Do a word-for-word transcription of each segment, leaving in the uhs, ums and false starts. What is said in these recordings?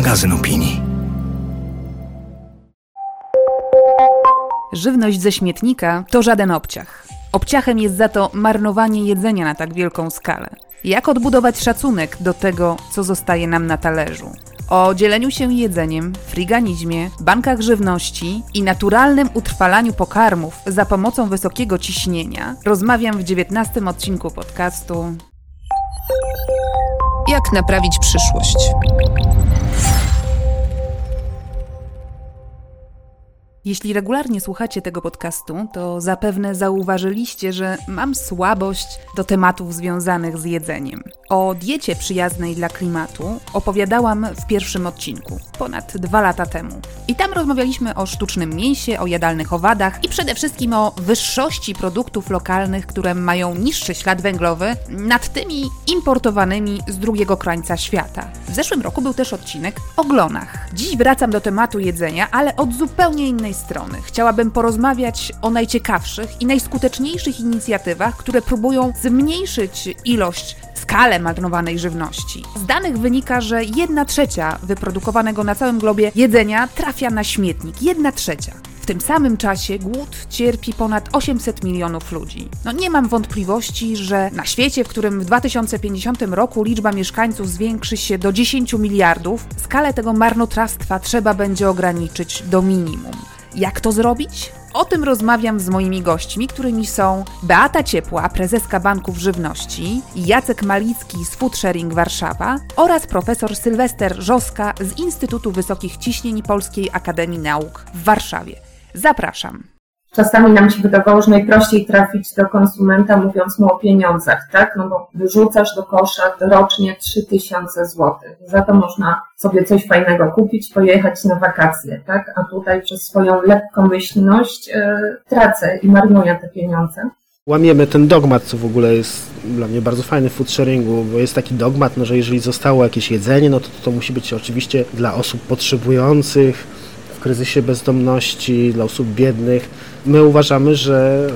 Magazyn Opinii. Żywność ze śmietnika to żaden obciach. Obciachem jest za to marnowanie jedzenia na tak wielką skalę. Jak odbudować szacunek do tego, co zostaje nam na talerzu? O dzieleniu się jedzeniem, friganizmie, bankach żywności i naturalnym utrwalaniu pokarmów za pomocą wysokiego ciśnienia rozmawiam w dziewiętnastym odcinku podcastu Jak naprawić przyszłość? Jeśli regularnie słuchacie tego podcastu, to zapewne zauważyliście, że mam słabość do tematów związanych z jedzeniem. O diecie przyjaznej dla klimatu opowiadałam w pierwszym odcinku, ponad dwa lata temu. I tam rozmawialiśmy o sztucznym mięsie, o jadalnych owadach i przede wszystkim o wyższości produktów lokalnych, które mają niższy ślad węglowy nad tymi importowanymi z drugiego krańca świata. W zeszłym roku był też odcinek o glonach. Dziś wracam do tematu jedzenia, ale od zupełnie innej strony. Chciałabym porozmawiać o najciekawszych i najskuteczniejszych inicjatywach, które próbują zmniejszyć ilość, skalę marnowanej żywności. Z danych wynika, że jedna trzecia wyprodukowanego na całym globie jedzenia trafia na śmietnik. Jedna trzecia. W tym samym czasie głód cierpi ponad osiemset milionów ludzi. No nie mam wątpliwości, że na świecie, w którym w dwa tysiące pięćdziesiątym roku liczba mieszkańców zwiększy się do dziesięciu miliardów, skalę tego marnotrawstwa trzeba będzie ograniczyć do minimum. Jak to zrobić? O tym rozmawiam z moimi gośćmi, którymi są Beata Ciepła, prezeska Banków Żywności, Jacek Malicki z Foodsharing Warszawa oraz profesor Sylwester Rzoska z Instytutu Wysokich Ciśnień Polskiej Akademii Nauk w Warszawie. Zapraszam. Czasami nam się wydawało, że najprościej trafić do konsumenta, mówiąc mu o pieniądzach, tak? No bo wyrzucasz do kosza rocznie trzy tysiące złotych. Za to można sobie coś fajnego kupić, pojechać na wakacje, tak? A tutaj przez swoją lekkomyślność yy, tracę i marnuję te pieniądze. Łamiemy ten dogmat, co w ogóle jest dla mnie bardzo fajny w foodsharingu, bo jest taki dogmat, no, że jeżeli zostało jakieś jedzenie, no to to musi być oczywiście dla osób potrzebujących, w kryzysie bezdomności, dla osób biednych. My uważamy, że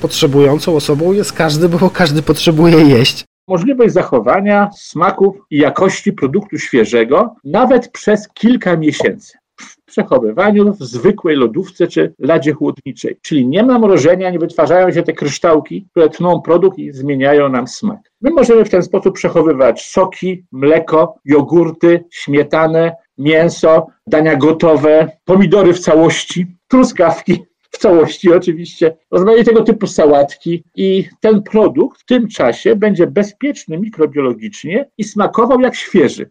potrzebującą osobą jest każdy, bo każdy potrzebuje jeść. Możliwość zachowania smaków i jakości produktu świeżego nawet przez kilka miesięcy w przechowywaniu w zwykłej lodówce czy ladzie chłodniczej. Czyli nie ma mrożenia, nie wytwarzają się te kryształki, które tną produkt i zmieniają nam smak. My możemy w ten sposób przechowywać soki, mleko, jogurty, śmietanę, mięso, dania gotowe, pomidory w całości, truskawki w całości oczywiście, rozmaite tego typu sałatki i ten produkt w tym czasie będzie bezpieczny mikrobiologicznie i smakował jak świeży.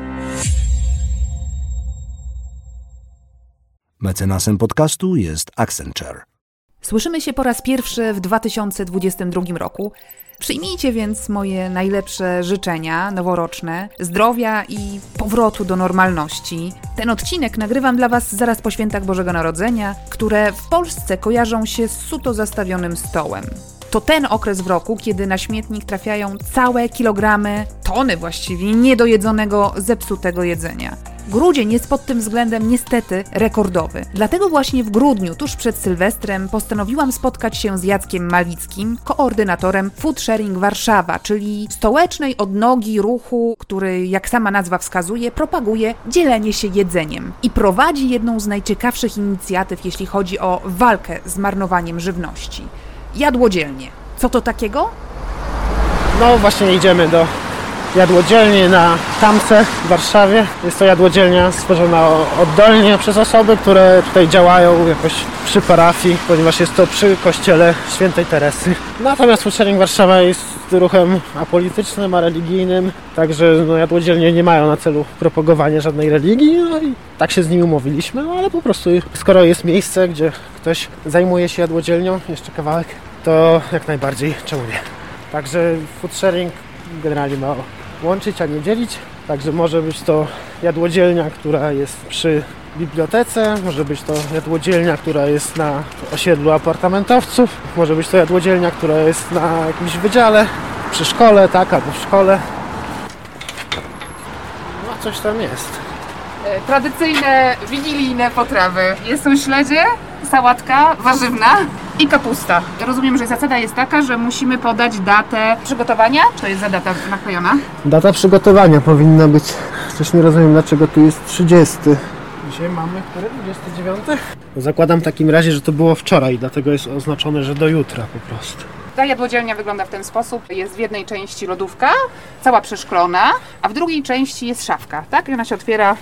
Mecenasem podcastu jest Accenture. Słyszymy się po raz pierwszy w dwa tysiące dwudziestym drugim roku. Przyjmijcie więc moje najlepsze życzenia noworoczne, zdrowia i powrotu do normalności. Ten odcinek nagrywam dla Was zaraz po świętach Bożego Narodzenia, które w Polsce kojarzą się z suto zastawionym stołem. To ten okres w roku, kiedy na śmietnik trafiają całe kilogramy, tony właściwie, niedojedzonego, zepsutego jedzenia. Grudzień jest pod tym względem niestety rekordowy. Dlatego właśnie w grudniu, tuż przed Sylwestrem, postanowiłam spotkać się z Jackiem Malickim, koordynatorem Foodsharing Warszawa, czyli stołecznej odnogi ruchu, który, jak sama nazwa wskazuje, propaguje dzielenie się jedzeniem i prowadzi jedną z najciekawszych inicjatyw, jeśli chodzi o walkę z marnowaniem żywności. Jadłodzielnie. Co to takiego? No właśnie idziemy do jadłodzielnię na Tamce w Warszawie. Jest to jadłodzielnia stworzona oddolnie przez osoby, które tutaj działają jakoś przy parafii, ponieważ jest to przy kościele Świętej Teresy. Natomiast Foodsharing Warszawa jest ruchem apolitycznym, a religijnym, także no, jadłodzielnie nie mają na celu propagowania żadnej religii, no i tak się z nimi umówiliśmy, no, ale po prostu skoro jest miejsce, gdzie ktoś zajmuje się jadłodzielnią, jeszcze kawałek, to jak najbardziej, czemu nie? Także foodsharing generalnie ma łączyć, a nie dzielić. Także może być to jadłodzielnia, która jest przy bibliotece, może być to jadłodzielnia, która jest na osiedlu apartamentowców, może być to jadłodzielnia, która jest na jakimś wydziale, przy szkole, tak, albo w szkole. No coś tam jest. Tradycyjne, wigilijne potrawy. Jest tu śledzie, sałatka warzywna i kapusta. Rozumiem, że zasada jest taka, że musimy podać datę przygotowania. Co jest za data naklejona? Data przygotowania powinna być. Coś nie rozumiem, dlaczego tu jest trzydziesty. Dzisiaj mamy który? dwudziesty dziewiąty? Zakładam w takim razie, że to było wczoraj, dlatego jest oznaczone, że do jutra po prostu. Ta jadłodzielnia wygląda w ten sposób. Jest w jednej części lodówka, cała przeszklona, a w drugiej części jest szafka, tak? I ona się otwiera.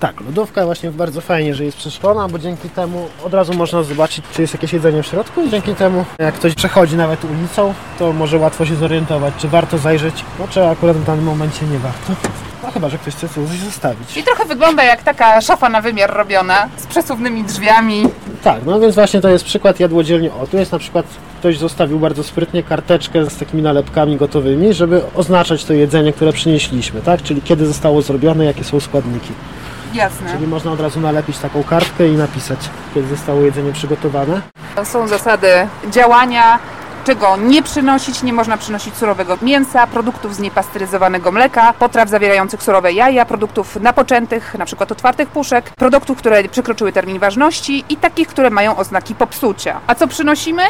Tak, lodówka właśnie bardzo fajnie, że jest przeszklona, bo dzięki temu od razu można zobaczyć, czy jest jakieś jedzenie w środku i dzięki temu, jak ktoś przechodzi nawet ulicą, to może łatwo się zorientować, czy warto zajrzeć, no czy akurat w danym momencie nie warto. No chyba, że ktoś chce coś zostawić. I trochę wygląda jak taka szafa na wymiar robiona, z przesuwnymi drzwiami. Tak, no więc właśnie to jest przykład jadłodzielni. O, tu jest na przykład ktoś zostawił bardzo sprytnie karteczkę z takimi nalepkami gotowymi, żeby oznaczać to jedzenie, które przynieśliśmy, tak? Czyli kiedy zostało zrobione, jakie są składniki. Jasne. Czyli można od razu nalepić taką kartkę i napisać, kiedy zostało jedzenie przygotowane. Są zasady działania, czego nie przynosić. Nie można przynosić surowego mięsa, produktów z niepasteryzowanego mleka, potraw zawierających surowe jaja, produktów napoczętych, na przykład otwartych puszek, produktów, które przekroczyły termin ważności i takich, które mają oznaki popsucia. A co przynosimy?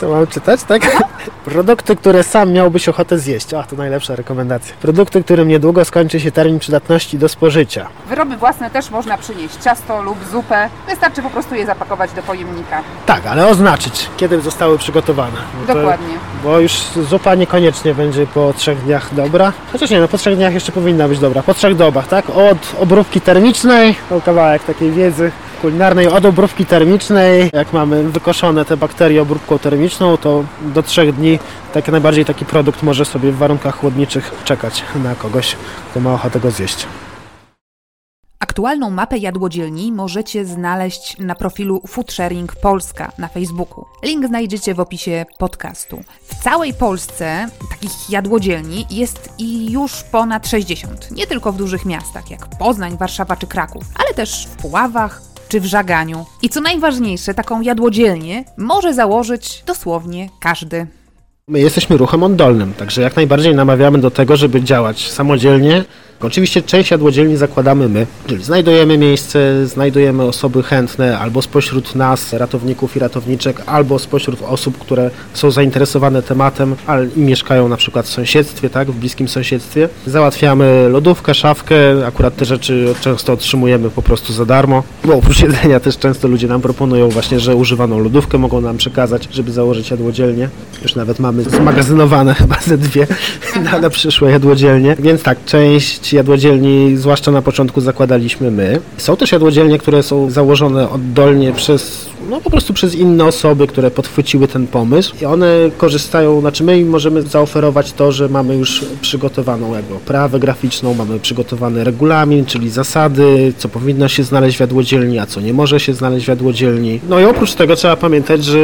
To mam czytać, tak? No. Produkty, które sam miałbyś ochotę zjeść. O, to najlepsza rekomendacja. Produkty, którym niedługo skończy się termin przydatności do spożycia. Wyroby własne też można przynieść. Ciasto lub zupę. Wystarczy po prostu je zapakować do pojemnika. Tak, ale oznaczyć, kiedy zostały przygotowane. No dokładnie. To, bo już zupa niekoniecznie będzie po trzech dniach dobra. Chociaż nie, no po trzech dniach jeszcze powinna być dobra. Po trzech dobach, tak? Od obróbki termicznej, to kawałek takiej wiedzy kulinarnej od obróbki termicznej. Jak mamy wykoszone te bakterie obróbką termiczną, to do trzech dni tak najbardziej taki produkt może sobie w warunkach chłodniczych czekać na kogoś, kto ma ochotę go zjeść. Aktualną mapę jadłodzielni możecie znaleźć na profilu Foodsharing Polska na Facebooku. Link znajdziecie w opisie podcastu. W całej Polsce takich jadłodzielni jest i już ponad sześćdziesiąt. Nie tylko w dużych miastach jak Poznań, Warszawa czy Kraków, ale też w Puławach, czy w Żaganiu. I co najważniejsze, taką jadłodzielnię może założyć dosłownie każdy. My jesteśmy ruchem oddolnym, także jak najbardziej namawiamy do tego, żeby działać samodzielnie. Oczywiście część jadłodzielni zakładamy my, czyli znajdujemy miejsce, znajdujemy osoby chętne albo spośród nas, ratowników i ratowniczek, albo spośród osób, które są zainteresowane tematem ale i mieszkają na przykład w sąsiedztwie, tak, w bliskim sąsiedztwie. Załatwiamy lodówkę, szafkę, akurat te rzeczy często otrzymujemy po prostu za darmo, bo oprócz jedzenia też często ludzie nam proponują właśnie, że używaną lodówkę mogą nam przekazać, żeby założyć jadłodzielnię. Już nawet mamy zmagazynowane chyba ze dwie na, na przyszłe jadłodzielnie, więc tak, część jadłodzielni, zwłaszcza na początku zakładaliśmy my. Są też jadłodzielnie, które są założone oddolnie przez, no po prostu przez inne osoby, które podchwyciły ten pomysł i one korzystają, znaczy my im możemy zaoferować to, że mamy już przygotowaną jakby oprawę graficzną, mamy przygotowany regulamin, czyli zasady, co powinno się znaleźć w jadłodzielni, a co nie może się znaleźć w jadłodzielni. No i oprócz tego trzeba pamiętać, że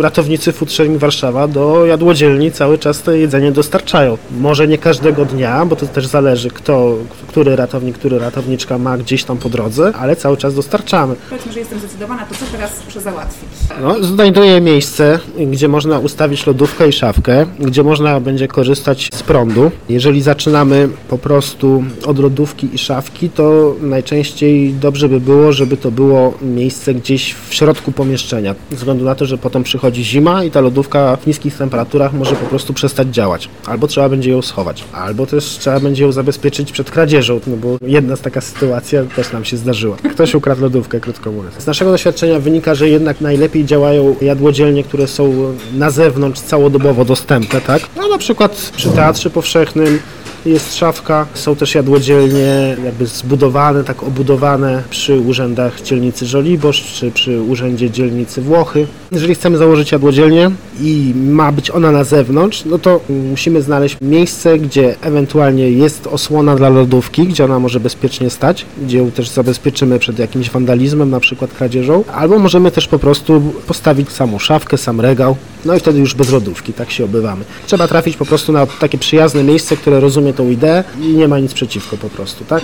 ratownicy Foodsharing Warszawa do jadłodzielni cały czas to jedzenie dostarczają. Może nie każdego dnia, bo to też zależy kto który ratownik, który ratowniczka ma gdzieś tam po drodze, ale cały czas dostarczamy. Powiedzmy, że jestem zdecydowana, to co teraz muszę załatwić? No, znajduję miejsce, gdzie można ustawić lodówkę i szafkę, gdzie można będzie korzystać z prądu. Jeżeli zaczynamy po prostu od lodówki i szafki, to najczęściej dobrze by było, żeby to było miejsce gdzieś w środku pomieszczenia. Ze względu na to, że potem przychodzi zima i ta lodówka w niskich temperaturach może po prostu przestać działać. Albo trzeba będzie ją schować, albo też trzeba będzie ją zabezpieczyć przed kradzieżą, no bo jedna z taka sytuacja też nam się zdarzyła. Ktoś ukradł lodówkę, krótko mówiąc. Z naszego doświadczenia wynika, że jednak najlepiej działają jadłodzielnie, które są na zewnątrz całodobowo dostępne, tak? No na przykład przy Teatrze Powszechnym jest szafka, są też jadłodzielnie jakby zbudowane, tak obudowane przy urzędach dzielnicy Żoliborz czy przy urzędzie dzielnicy Włochy. Jeżeli chcemy założyć jadłodzielnię i ma być ona na zewnątrz, no to musimy znaleźć miejsce, gdzie ewentualnie jest osłona dla lodówki, gdzie ona może bezpiecznie stać, gdzie ją też zabezpieczymy przed jakimś wandalizmem, na przykład kradzieżą, albo możemy też po prostu postawić samą szafkę, sam regał, no i wtedy już bez lodówki, tak się obywamy. Trzeba trafić po prostu na takie przyjazne miejsce, które rozumie tą ideę i nie ma nic przeciwko po prostu, tak?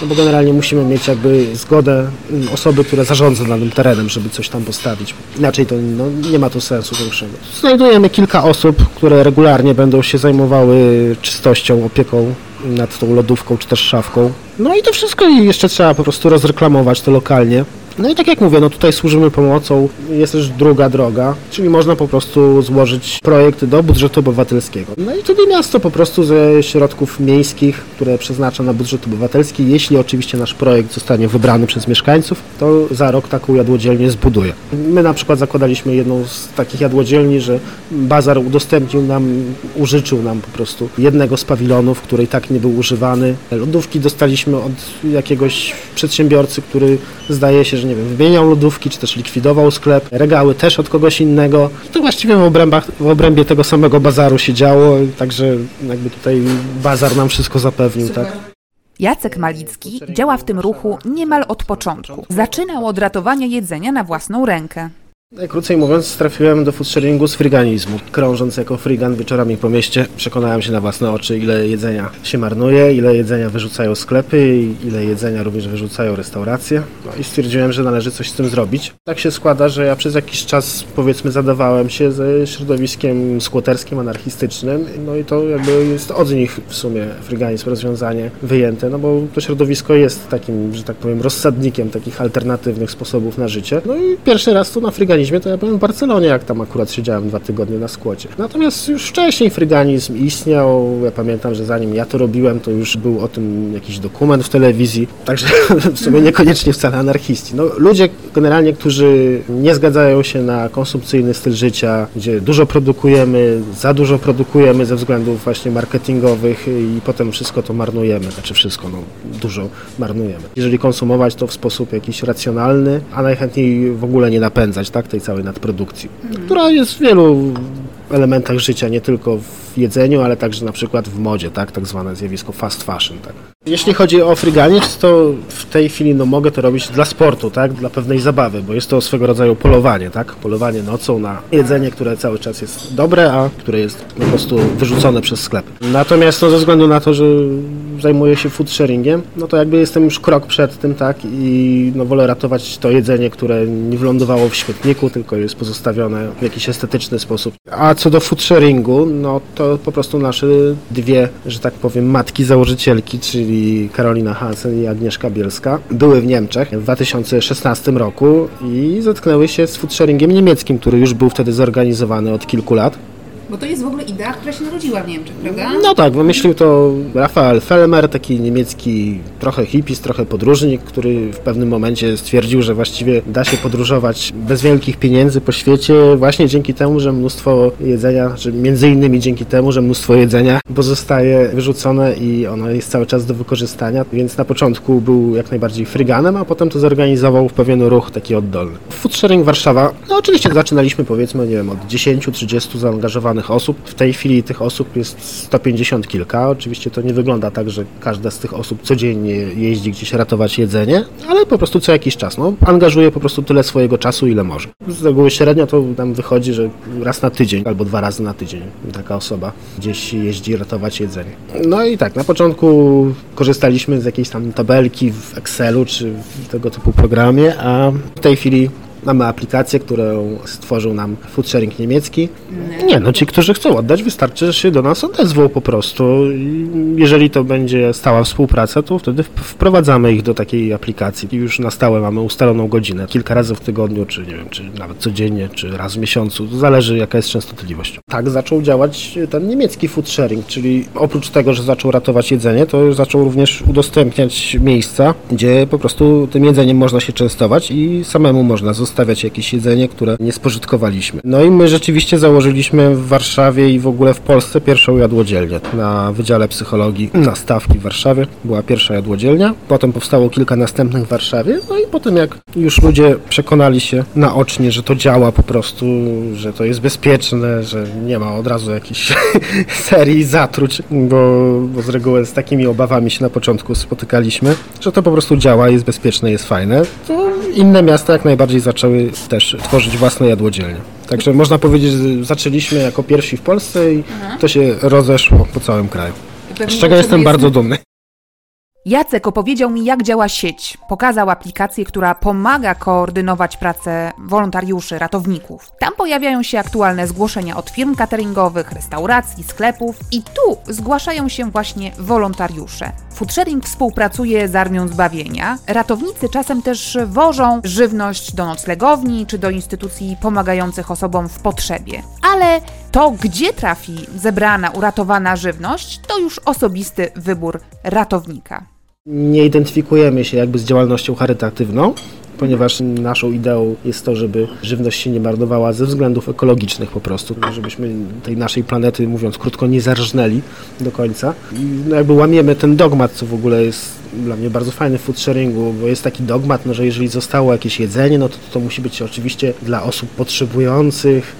No bo generalnie musimy mieć jakby zgodę osoby, które zarządza danym terenem, żeby coś tam postawić. Inaczej to no, nie ma to sensu większego. Znajdujemy kilka osób, które regularnie będą się zajmowały czystością, opieką nad tą lodówką czy też szafką. No i to wszystko jeszcze trzeba po prostu rozreklamować to lokalnie. No i tak jak mówię, no tutaj służymy pomocą, jest też druga droga, czyli można po prostu złożyć projekt do budżetu obywatelskiego. No i wtedy miasto po prostu ze środków miejskich, które przeznacza na budżet obywatelski, jeśli oczywiście nasz projekt zostanie wybrany przez mieszkańców, to za rok taką jadłodzielnię zbuduje. My na przykład zakładaliśmy jedną z takich jadłodzielni, że bazar udostępnił nam, użyczył nam po prostu jednego z pawilonów, który i tak nie był używany. Lodówki dostaliśmy od jakiegoś przedsiębiorcy, który zdaje się, że nie wiem, wymieniał lodówki, czy też likwidował sklep, regały też od kogoś innego. To właściwie w, obrębach, w obrębie tego samego bazaru się działo, także jakby tutaj bazar nam wszystko zapewnił, tak? Jacek Malicki działa w tym ruchu niemal od początku. Zaczynał od ratowania jedzenia na własną rękę. Najkrócej mówiąc, trafiłem do foodsharingu z friganizmu. Krążąc jako frigan wieczorami po mieście, przekonałem się na własne oczy, ile jedzenia się marnuje, ile jedzenia wyrzucają sklepy i ile jedzenia również wyrzucają restauracje. No i stwierdziłem, że należy coś z tym zrobić. Tak się składa, że ja przez jakiś czas, powiedzmy, zadawałem się ze środowiskiem skłoterskim, anarchistycznym. No i to jakby jest od nich w sumie friganizm, rozwiązanie wyjęte, no bo to środowisko jest takim, że tak powiem, rozsadnikiem takich alternatywnych sposobów na życie. No i pierwszy raz tu na friganizm to ja byłem w Barcelonie, jak tam akurat siedziałem dwa tygodnie na skłocie. Natomiast już wcześniej fryganizm istniał, ja pamiętam, że zanim ja to robiłem, to już był o tym jakiś dokument w telewizji, także w sumie niekoniecznie wcale anarchiści. No, ludzie generalnie, którzy nie zgadzają się na konsumpcyjny styl życia, gdzie dużo produkujemy, za dużo produkujemy ze względów właśnie marketingowych i potem wszystko to marnujemy, znaczy wszystko, no dużo marnujemy. Jeżeli konsumować to w sposób jakiś racjonalny, a najchętniej w ogóle nie napędzać, tak? Tej całej nadprodukcji, hmm. która jest w wielu elementach życia, nie tylko w jedzeniu, ale także na przykład w modzie, tak, tak zwane zjawisko fast fashion. Tak. Jeśli chodzi o friganizm, to w tej chwili no, mogę to robić dla sportu, tak, dla pewnej zabawy, bo jest to swego rodzaju polowanie, tak, polowanie nocą na jedzenie, które cały czas jest dobre, a które jest po prostu wyrzucone przez sklep. Natomiast no, ze względu na to, że zajmuję się foodsharingiem, no to jakby jestem już krok przed tym, tak, i no, wolę ratować to jedzenie, które nie wylądowało w śmietniku, tylko jest pozostawione w jakiś estetyczny sposób. A co do foodsharingu, no to po prostu nasze dwie, że tak powiem, matki założycielki, czyli Karolina Hansen i Agnieszka Bielska, były w Niemczech w dwa tysiące szesnastym roku i zetknęły się z foodsharingiem niemieckim, który już był wtedy zorganizowany od kilku lat. Bo to jest w ogóle idea, która się narodziła w Niemczech, prawda? No tak, wymyślił to Rafael Fellmer, taki niemiecki trochę hippies, trochę podróżnik, który w pewnym momencie stwierdził, że właściwie da się podróżować bez wielkich pieniędzy po świecie właśnie dzięki temu, że mnóstwo jedzenia, czy między innymi dzięki temu, że mnóstwo jedzenia pozostaje wyrzucone i ono jest cały czas do wykorzystania, więc na początku był jak najbardziej fryganem, a potem to zorganizował w pewien ruch taki oddolny. Foodsharing Warszawa, no oczywiście zaczynaliśmy powiedzmy, nie wiem, od dziesięciu do trzydziestu zaangażowanych osób. W tej chwili tych osób jest sto pięćdziesiąt kilka. Oczywiście to nie wygląda tak, że każda z tych osób codziennie jeździ gdzieś ratować jedzenie, ale po prostu co jakiś czas. No, angażuje po prostu tyle swojego czasu, ile może. Z reguły średnio to nam wychodzi, że raz na tydzień albo dwa razy na tydzień taka osoba gdzieś jeździ ratować jedzenie. No i tak, na początku korzystaliśmy z jakiejś tam tabelki w Excelu czy w tego typu programie, a w tej chwili mamy aplikację, którą stworzył nam foodsharing niemiecki. Nie, no ci, którzy chcą oddać, wystarczy, że się do nas odezwą po prostu. Jeżeli to będzie stała współpraca, to wtedy wprowadzamy ich do takiej aplikacji. I już na stałe mamy ustaloną godzinę. Kilka razy w tygodniu, czy nie wiem, czy nawet codziennie, czy raz w miesiącu. To zależy, jaka jest częstotliwość. Tak zaczął działać ten niemiecki foodsharing, czyli oprócz tego, że zaczął ratować jedzenie, to zaczął również udostępniać miejsca, gdzie po prostu tym jedzeniem można się częstować i samemu można zostać zostawiać jakieś jedzenie, które nie spożytkowaliśmy. No i my rzeczywiście założyliśmy w Warszawie i w ogóle w Polsce pierwszą jadłodzielnię. Na Wydziale Psychologii na Stawki w Warszawie była pierwsza jadłodzielnia. Potem powstało kilka następnych w Warszawie. No i potem jak już ludzie przekonali się naocznie, że to działa po prostu, że to jest bezpieczne, że nie ma od razu jakiejś serii zatruć, bo, bo z reguły z takimi obawami się na początku spotykaliśmy, że to po prostu działa, jest bezpieczne, jest fajne, to inne miasta jak najbardziej zaczęły też tworzyć własne jadłodzielnie. Także można powiedzieć, że zaczęliśmy jako pierwsi w Polsce i Aha. to się rozeszło po całym kraju, z czego jestem jest... bardzo dumny. Jacek opowiedział mi, jak działa sieć. Pokazał aplikację, która pomaga koordynować pracę wolontariuszy, ratowników. Tam pojawiają się aktualne zgłoszenia od firm cateringowych, restauracji, sklepów i tu zgłaszają się właśnie wolontariusze. Foodsharing współpracuje z Armią Zbawienia. Ratownicy czasem też wożą żywność do noclegowni czy do instytucji pomagających osobom w potrzebie. Ale to, gdzie trafi zebrana, uratowana żywność, to już osobisty wybór ratownika. Nie identyfikujemy się jakby z działalnością charytatywną, ponieważ naszą ideą jest to, żeby żywność się nie marnowała ze względów ekologicznych po prostu, żebyśmy tej naszej planety, mówiąc krótko, nie zarżnęli do końca. I jakby łamiemy ten dogmat, co w ogóle jest dla mnie bardzo fajny w foodsharingu, bo jest taki dogmat, no, że jeżeli zostało jakieś jedzenie, no to to musi być oczywiście dla osób potrzebujących,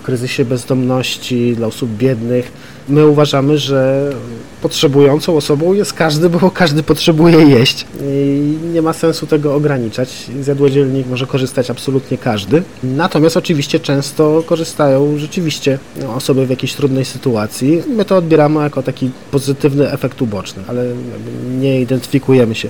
w kryzysie bezdomności, dla osób biednych. My uważamy, że potrzebującą osobą jest każdy, bo każdy potrzebuje jeść i nie ma sensu tego ograniczać. Z jadłodzielni może korzystać absolutnie każdy. Natomiast oczywiście często korzystają rzeczywiście osoby w jakiejś trudnej sytuacji. My to odbieramy jako taki pozytywny efekt uboczny, ale nie identyfikujemy się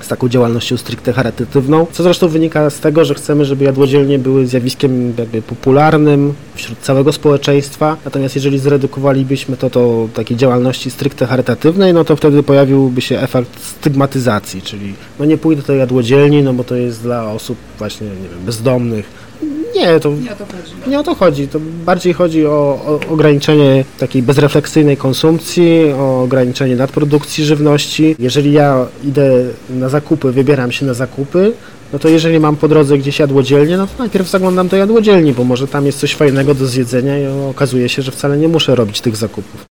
z taką działalnością stricte charytatywną, co zresztą wynika z tego, że chcemy, żeby jadłodzielnie były zjawiskiem jakby popularnym wśród całego społeczeństwa, natomiast jeżeli zredukowalibyśmy to do takiej działalności stricte charytatywnej, no to wtedy pojawiłby się efekt stygmatyzacji, czyli no nie pójdę do jadłodzielni, no bo to jest dla osób właśnie, nie wiem, bezdomnych. Nie, to nie o to chodzi. Nie o to chodzi. To bardziej chodzi o, o ograniczenie takiej bezrefleksyjnej konsumpcji, o ograniczenie nadprodukcji żywności. Jeżeli ja idę na zakupy, wybieram się na zakupy, no to jeżeli mam po drodze gdzieś jadłodzielnię, no to najpierw zaglądam do jadłodzielni, bo może tam jest coś fajnego do zjedzenia i okazuje się, że wcale nie muszę robić tych zakupów.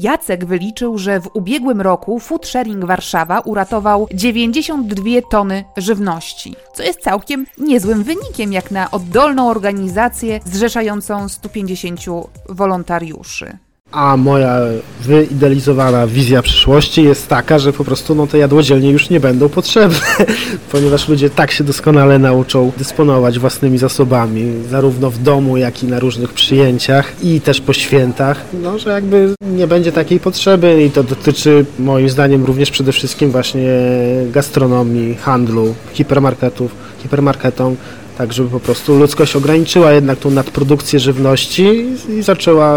Jacek wyliczył, że w ubiegłym roku Foodsharing Warszawa uratował dziewięćdziesiąt dwie tony żywności, co jest całkiem niezłym wynikiem jak na oddolną organizację zrzeszającą stu pięćdziesięciu wolontariuszy. A moja wyidealizowana wizja przyszłości jest taka, że po prostu no, te jadłodzielnie już nie będą potrzebne, ponieważ ludzie tak się doskonale nauczą dysponować własnymi zasobami, zarówno w domu, jak i na różnych przyjęciach i też po świętach, no, że jakby nie będzie takiej potrzeby i to dotyczy moim zdaniem również przede wszystkim właśnie gastronomii, handlu, hipermarketów, hipermarketom. Tak, żeby po prostu ludzkość ograniczyła jednak tą nadprodukcję żywności i zaczęła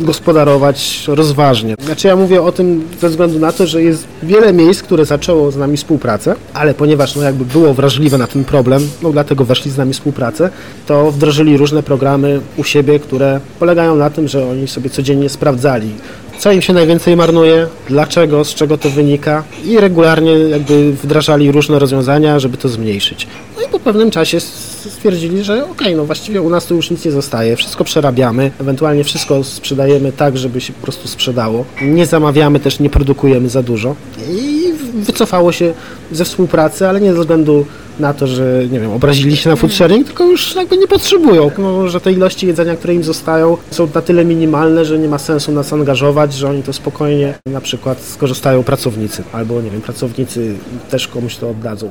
gospodarować rozważnie. Znaczy ja mówię o tym ze względu na to, że jest wiele miejsc, które zaczęło z nami współpracę, ale ponieważ no jakby było wrażliwe na ten problem, no dlatego weszli z nami współpracę, to wdrożyli różne programy u siebie, które polegają na tym, że oni sobie codziennie sprawdzali, co im się najwięcej marnuje, dlaczego, z czego to wynika i regularnie jakby wdrażali różne rozwiązania, żeby to zmniejszyć. No i po pewnym czasie stwierdzili, że okej, okay, no właściwie u nas tu już nic nie zostaje, wszystko przerabiamy, ewentualnie wszystko sprzedajemy tak, żeby się po prostu sprzedało. Nie zamawiamy też, nie produkujemy za dużo i wycofało się ze współpracy, ale nie ze względu na to, że, nie wiem, obrazili się na foodsharing, tylko już jakby nie potrzebują, no, że te ilości jedzenia, które im zostają, są na tyle minimalne, że nie ma sensu nas angażować, że oni to spokojnie na przykład skorzystają pracownicy, albo, nie wiem, pracownicy też komuś to oddadzą.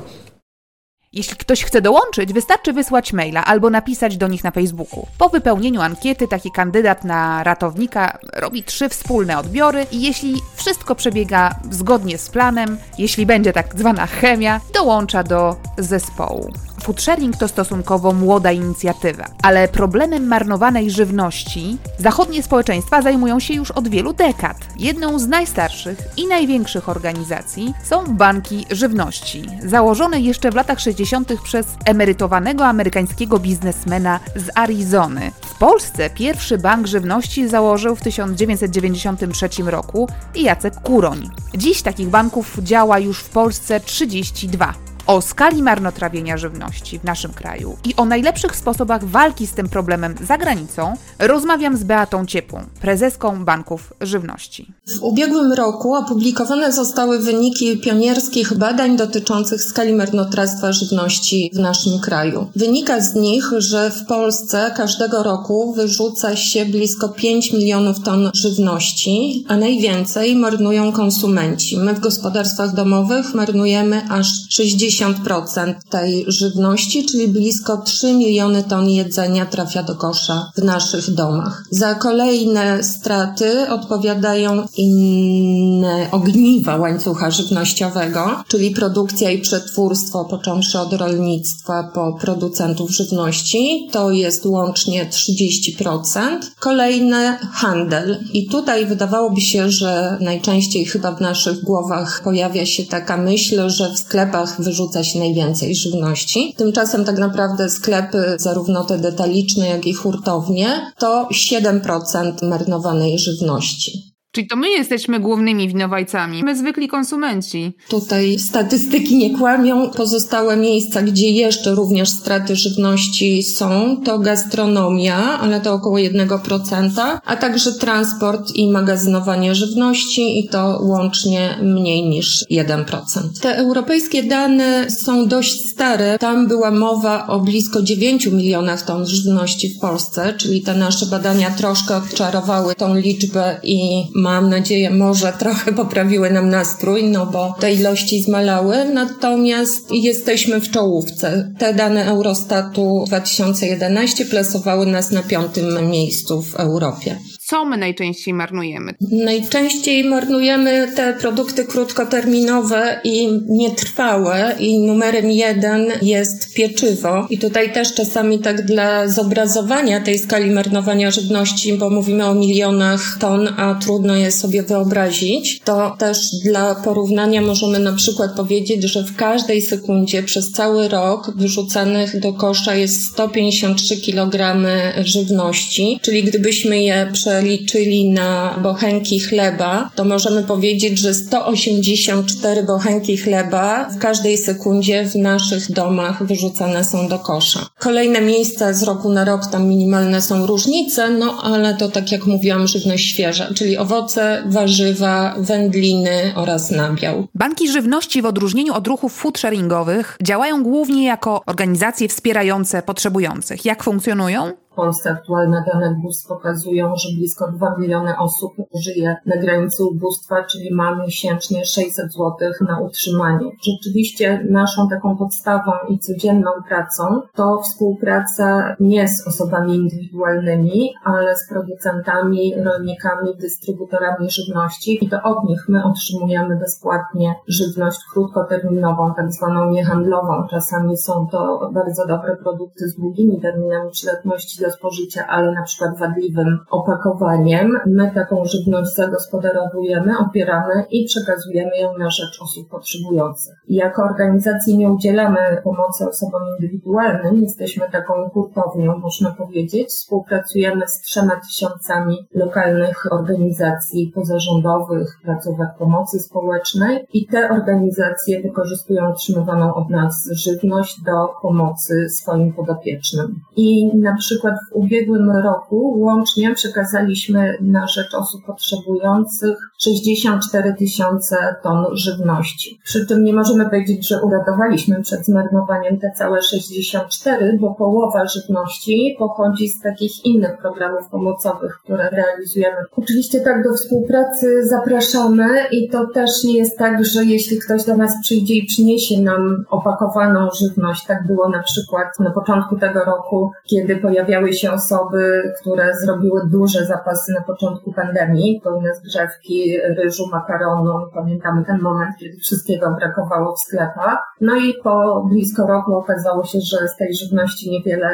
Jeśli ktoś chce dołączyć, wystarczy wysłać maila albo napisać do nich na Facebooku. Po wypełnieniu ankiety taki kandydat na ratownika robi trzy wspólne odbiory i jeśli wszystko przebiega zgodnie z planem, jeśli będzie tak zwana chemia, dołącza do zespołu. Foodsharing to stosunkowo młoda inicjatywa, ale problemem marnowanej żywności zachodnie społeczeństwa zajmują się już od wielu dekad. Jedną z najstarszych i największych organizacji są banki żywności, założone jeszcze w latach sześćdziesiątych przez emerytowanego amerykańskiego biznesmena z Arizony. W Polsce pierwszy bank żywności założył w tysiąc dziewięćset dziewięćdziesiątym trzecim roku Jacek Kuroń. Dziś takich banków działa już w Polsce trzydzieści dwa. o skali marnotrawienia żywności w naszym kraju i o najlepszych sposobach walki z tym problemem za granicą rozmawiam z Beatą Ciepłą, prezeską Banków Żywności. W ubiegłym roku opublikowane zostały wyniki pionierskich badań dotyczących skali marnotrawstwa żywności w naszym kraju. Wynika z nich, że w Polsce każdego roku wyrzuca się blisko pięć milionów ton żywności, a najwięcej marnują konsumenci. My w gospodarstwach domowych marnujemy aż sześćdziesiąt procent tej żywności, czyli blisko trzy miliony ton jedzenia trafia do kosza w naszych domach. Za kolejne straty odpowiadają inne ogniwa łańcucha żywnościowego, czyli produkcja i przetwórstwo, począwszy od rolnictwa po producentów żywności. To jest łącznie trzydzieści procent. Kolejne handel. I tutaj wydawałoby się, że najczęściej chyba w naszych głowach pojawia się taka myśl, że w sklepach wyrzuca się najwięcej żywności. Tymczasem tak naprawdę sklepy, zarówno te detaliczne, jak i hurtownie, to siedem procent marnowanej żywności. Czyli to my jesteśmy głównymi winowajcami, my zwykli konsumenci. Tutaj statystyki nie kłamią. Pozostałe miejsca, gdzie jeszcze również straty żywności są, to gastronomia, ale to około jeden procent, a także transport i magazynowanie żywności i to łącznie mniej niż jeden procent. Te europejskie dane są dość stare. Tam była mowa o blisko dziewięciu milionach ton żywności w Polsce, czyli te nasze badania troszkę odczarowały tą liczbę i mam nadzieję, może trochę poprawiły nam nastrój, no bo te ilości zmalały, natomiast jesteśmy w czołówce. Te dane Eurostatu dwa tysiące jedenastego plasowały nas na piątym miejscu w Europie. Co my najczęściej marnujemy? Najczęściej marnujemy te produkty krótkoterminowe i nietrwałe i numerem jeden jest pieczywo. I tutaj też czasami tak dla zobrazowania tej skali marnowania żywności, bo mówimy o milionach ton, a trudno je sobie wyobrazić, to też dla porównania możemy na przykład powiedzieć, że w każdej sekundzie przez cały rok wyrzucanych do kosza jest sto pięćdziesiąt trzy kilogramy żywności, czyli gdybyśmy je prze liczyli na bochenki chleba, to możemy powiedzieć, że sto osiemdziesiąt cztery bochenki chleba w każdej sekundzie w naszych domach wyrzucane są do kosza. Kolejne miejsca z roku na rok, tam minimalne są różnice, no ale to tak jak mówiłam, żywność świeża, czyli owoce, warzywa, wędliny oraz nabiał. Banki żywności w odróżnieniu od ruchów foodsharingowych działają głównie jako organizacje wspierające potrzebujących. Jak funkcjonują? W Polsce aktualne dane ubóstw pokazują, że blisko dwa miliony osób żyje na granicy ubóstwa, czyli ma miesięcznie sześćset złotych na utrzymanie. Rzeczywiście naszą taką podstawą i codzienną pracą to współpraca nie z osobami indywidualnymi, ale z producentami, rolnikami, dystrybutorami żywności i to od nich my otrzymujemy bezpłatnie żywność krótkoterminową, tak zwaną niehandlową. Czasami są to bardzo dobre produkty z długimi terminami przydatności do spożycia, ale na przykład wadliwym opakowaniem. My taką żywność zagospodarowujemy, odbieramy i przekazujemy ją na rzecz osób potrzebujących. Jako organizacji nie udzielamy pomocy osobom indywidualnym, jesteśmy taką hurtownią, można powiedzieć. Współpracujemy z trzema tysiącami lokalnych organizacji pozarządowych, placówek pomocy społecznej i te organizacje wykorzystują otrzymywaną od nas żywność do pomocy swoim podopiecznym. I na przykład w ubiegłym roku łącznie przekazaliśmy na rzecz osób potrzebujących sześćdziesiąt cztery tysiące ton żywności. Przy czym nie możemy powiedzieć, że uratowaliśmy przed zmarnowaniem te całe sześćdziesiąt cztery, bo połowa żywności pochodzi z takich innych programów pomocowych, które realizujemy. Oczywiście tak do współpracy zapraszamy i to też nie jest tak, że jeśli ktoś do nas przyjdzie i przyniesie nam opakowaną żywność, tak było na przykład na początku tego roku, kiedy pojawiały się osoby, które zrobiły duże zapasy na początku pandemii, pełne zgrzewki, ryżu, makaronu. Pamiętamy ten moment, kiedy wszystkiego brakowało w sklepach. No i po blisko roku okazało się, że z tej żywności niewiele,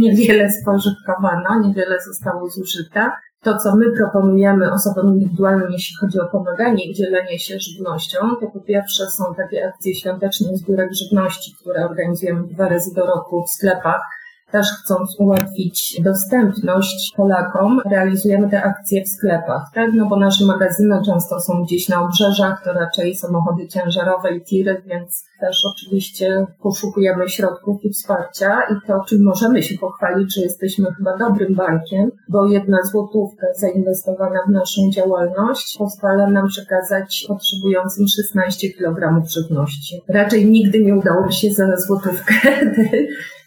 niewiele spożytkowano, niewiele zostało zużyte. To, co my proponujemy osobom indywidualnym, jeśli chodzi o pomaganie i dzielenie się żywnością, to po pierwsze są takie akcje świątecznych zbiórek żywności, które organizujemy dwa razy do roku w sklepach, Też chcąc ułatwić dostępność Polakom, realizujemy te akcje w sklepach, tak? No bo nasze magazyny często są gdzieś na obrzeżach, to raczej samochody ciężarowe i tiry, więc też oczywiście poszukujemy środków i wsparcia i to, czym możemy się pochwalić, że jesteśmy chyba dobrym bankiem, bo jedna złotówka zainwestowana w naszą działalność pozwala nam przekazać potrzebującym szesnaście kilogramów żywności. Raczej nigdy nie udałoby się za złotówkę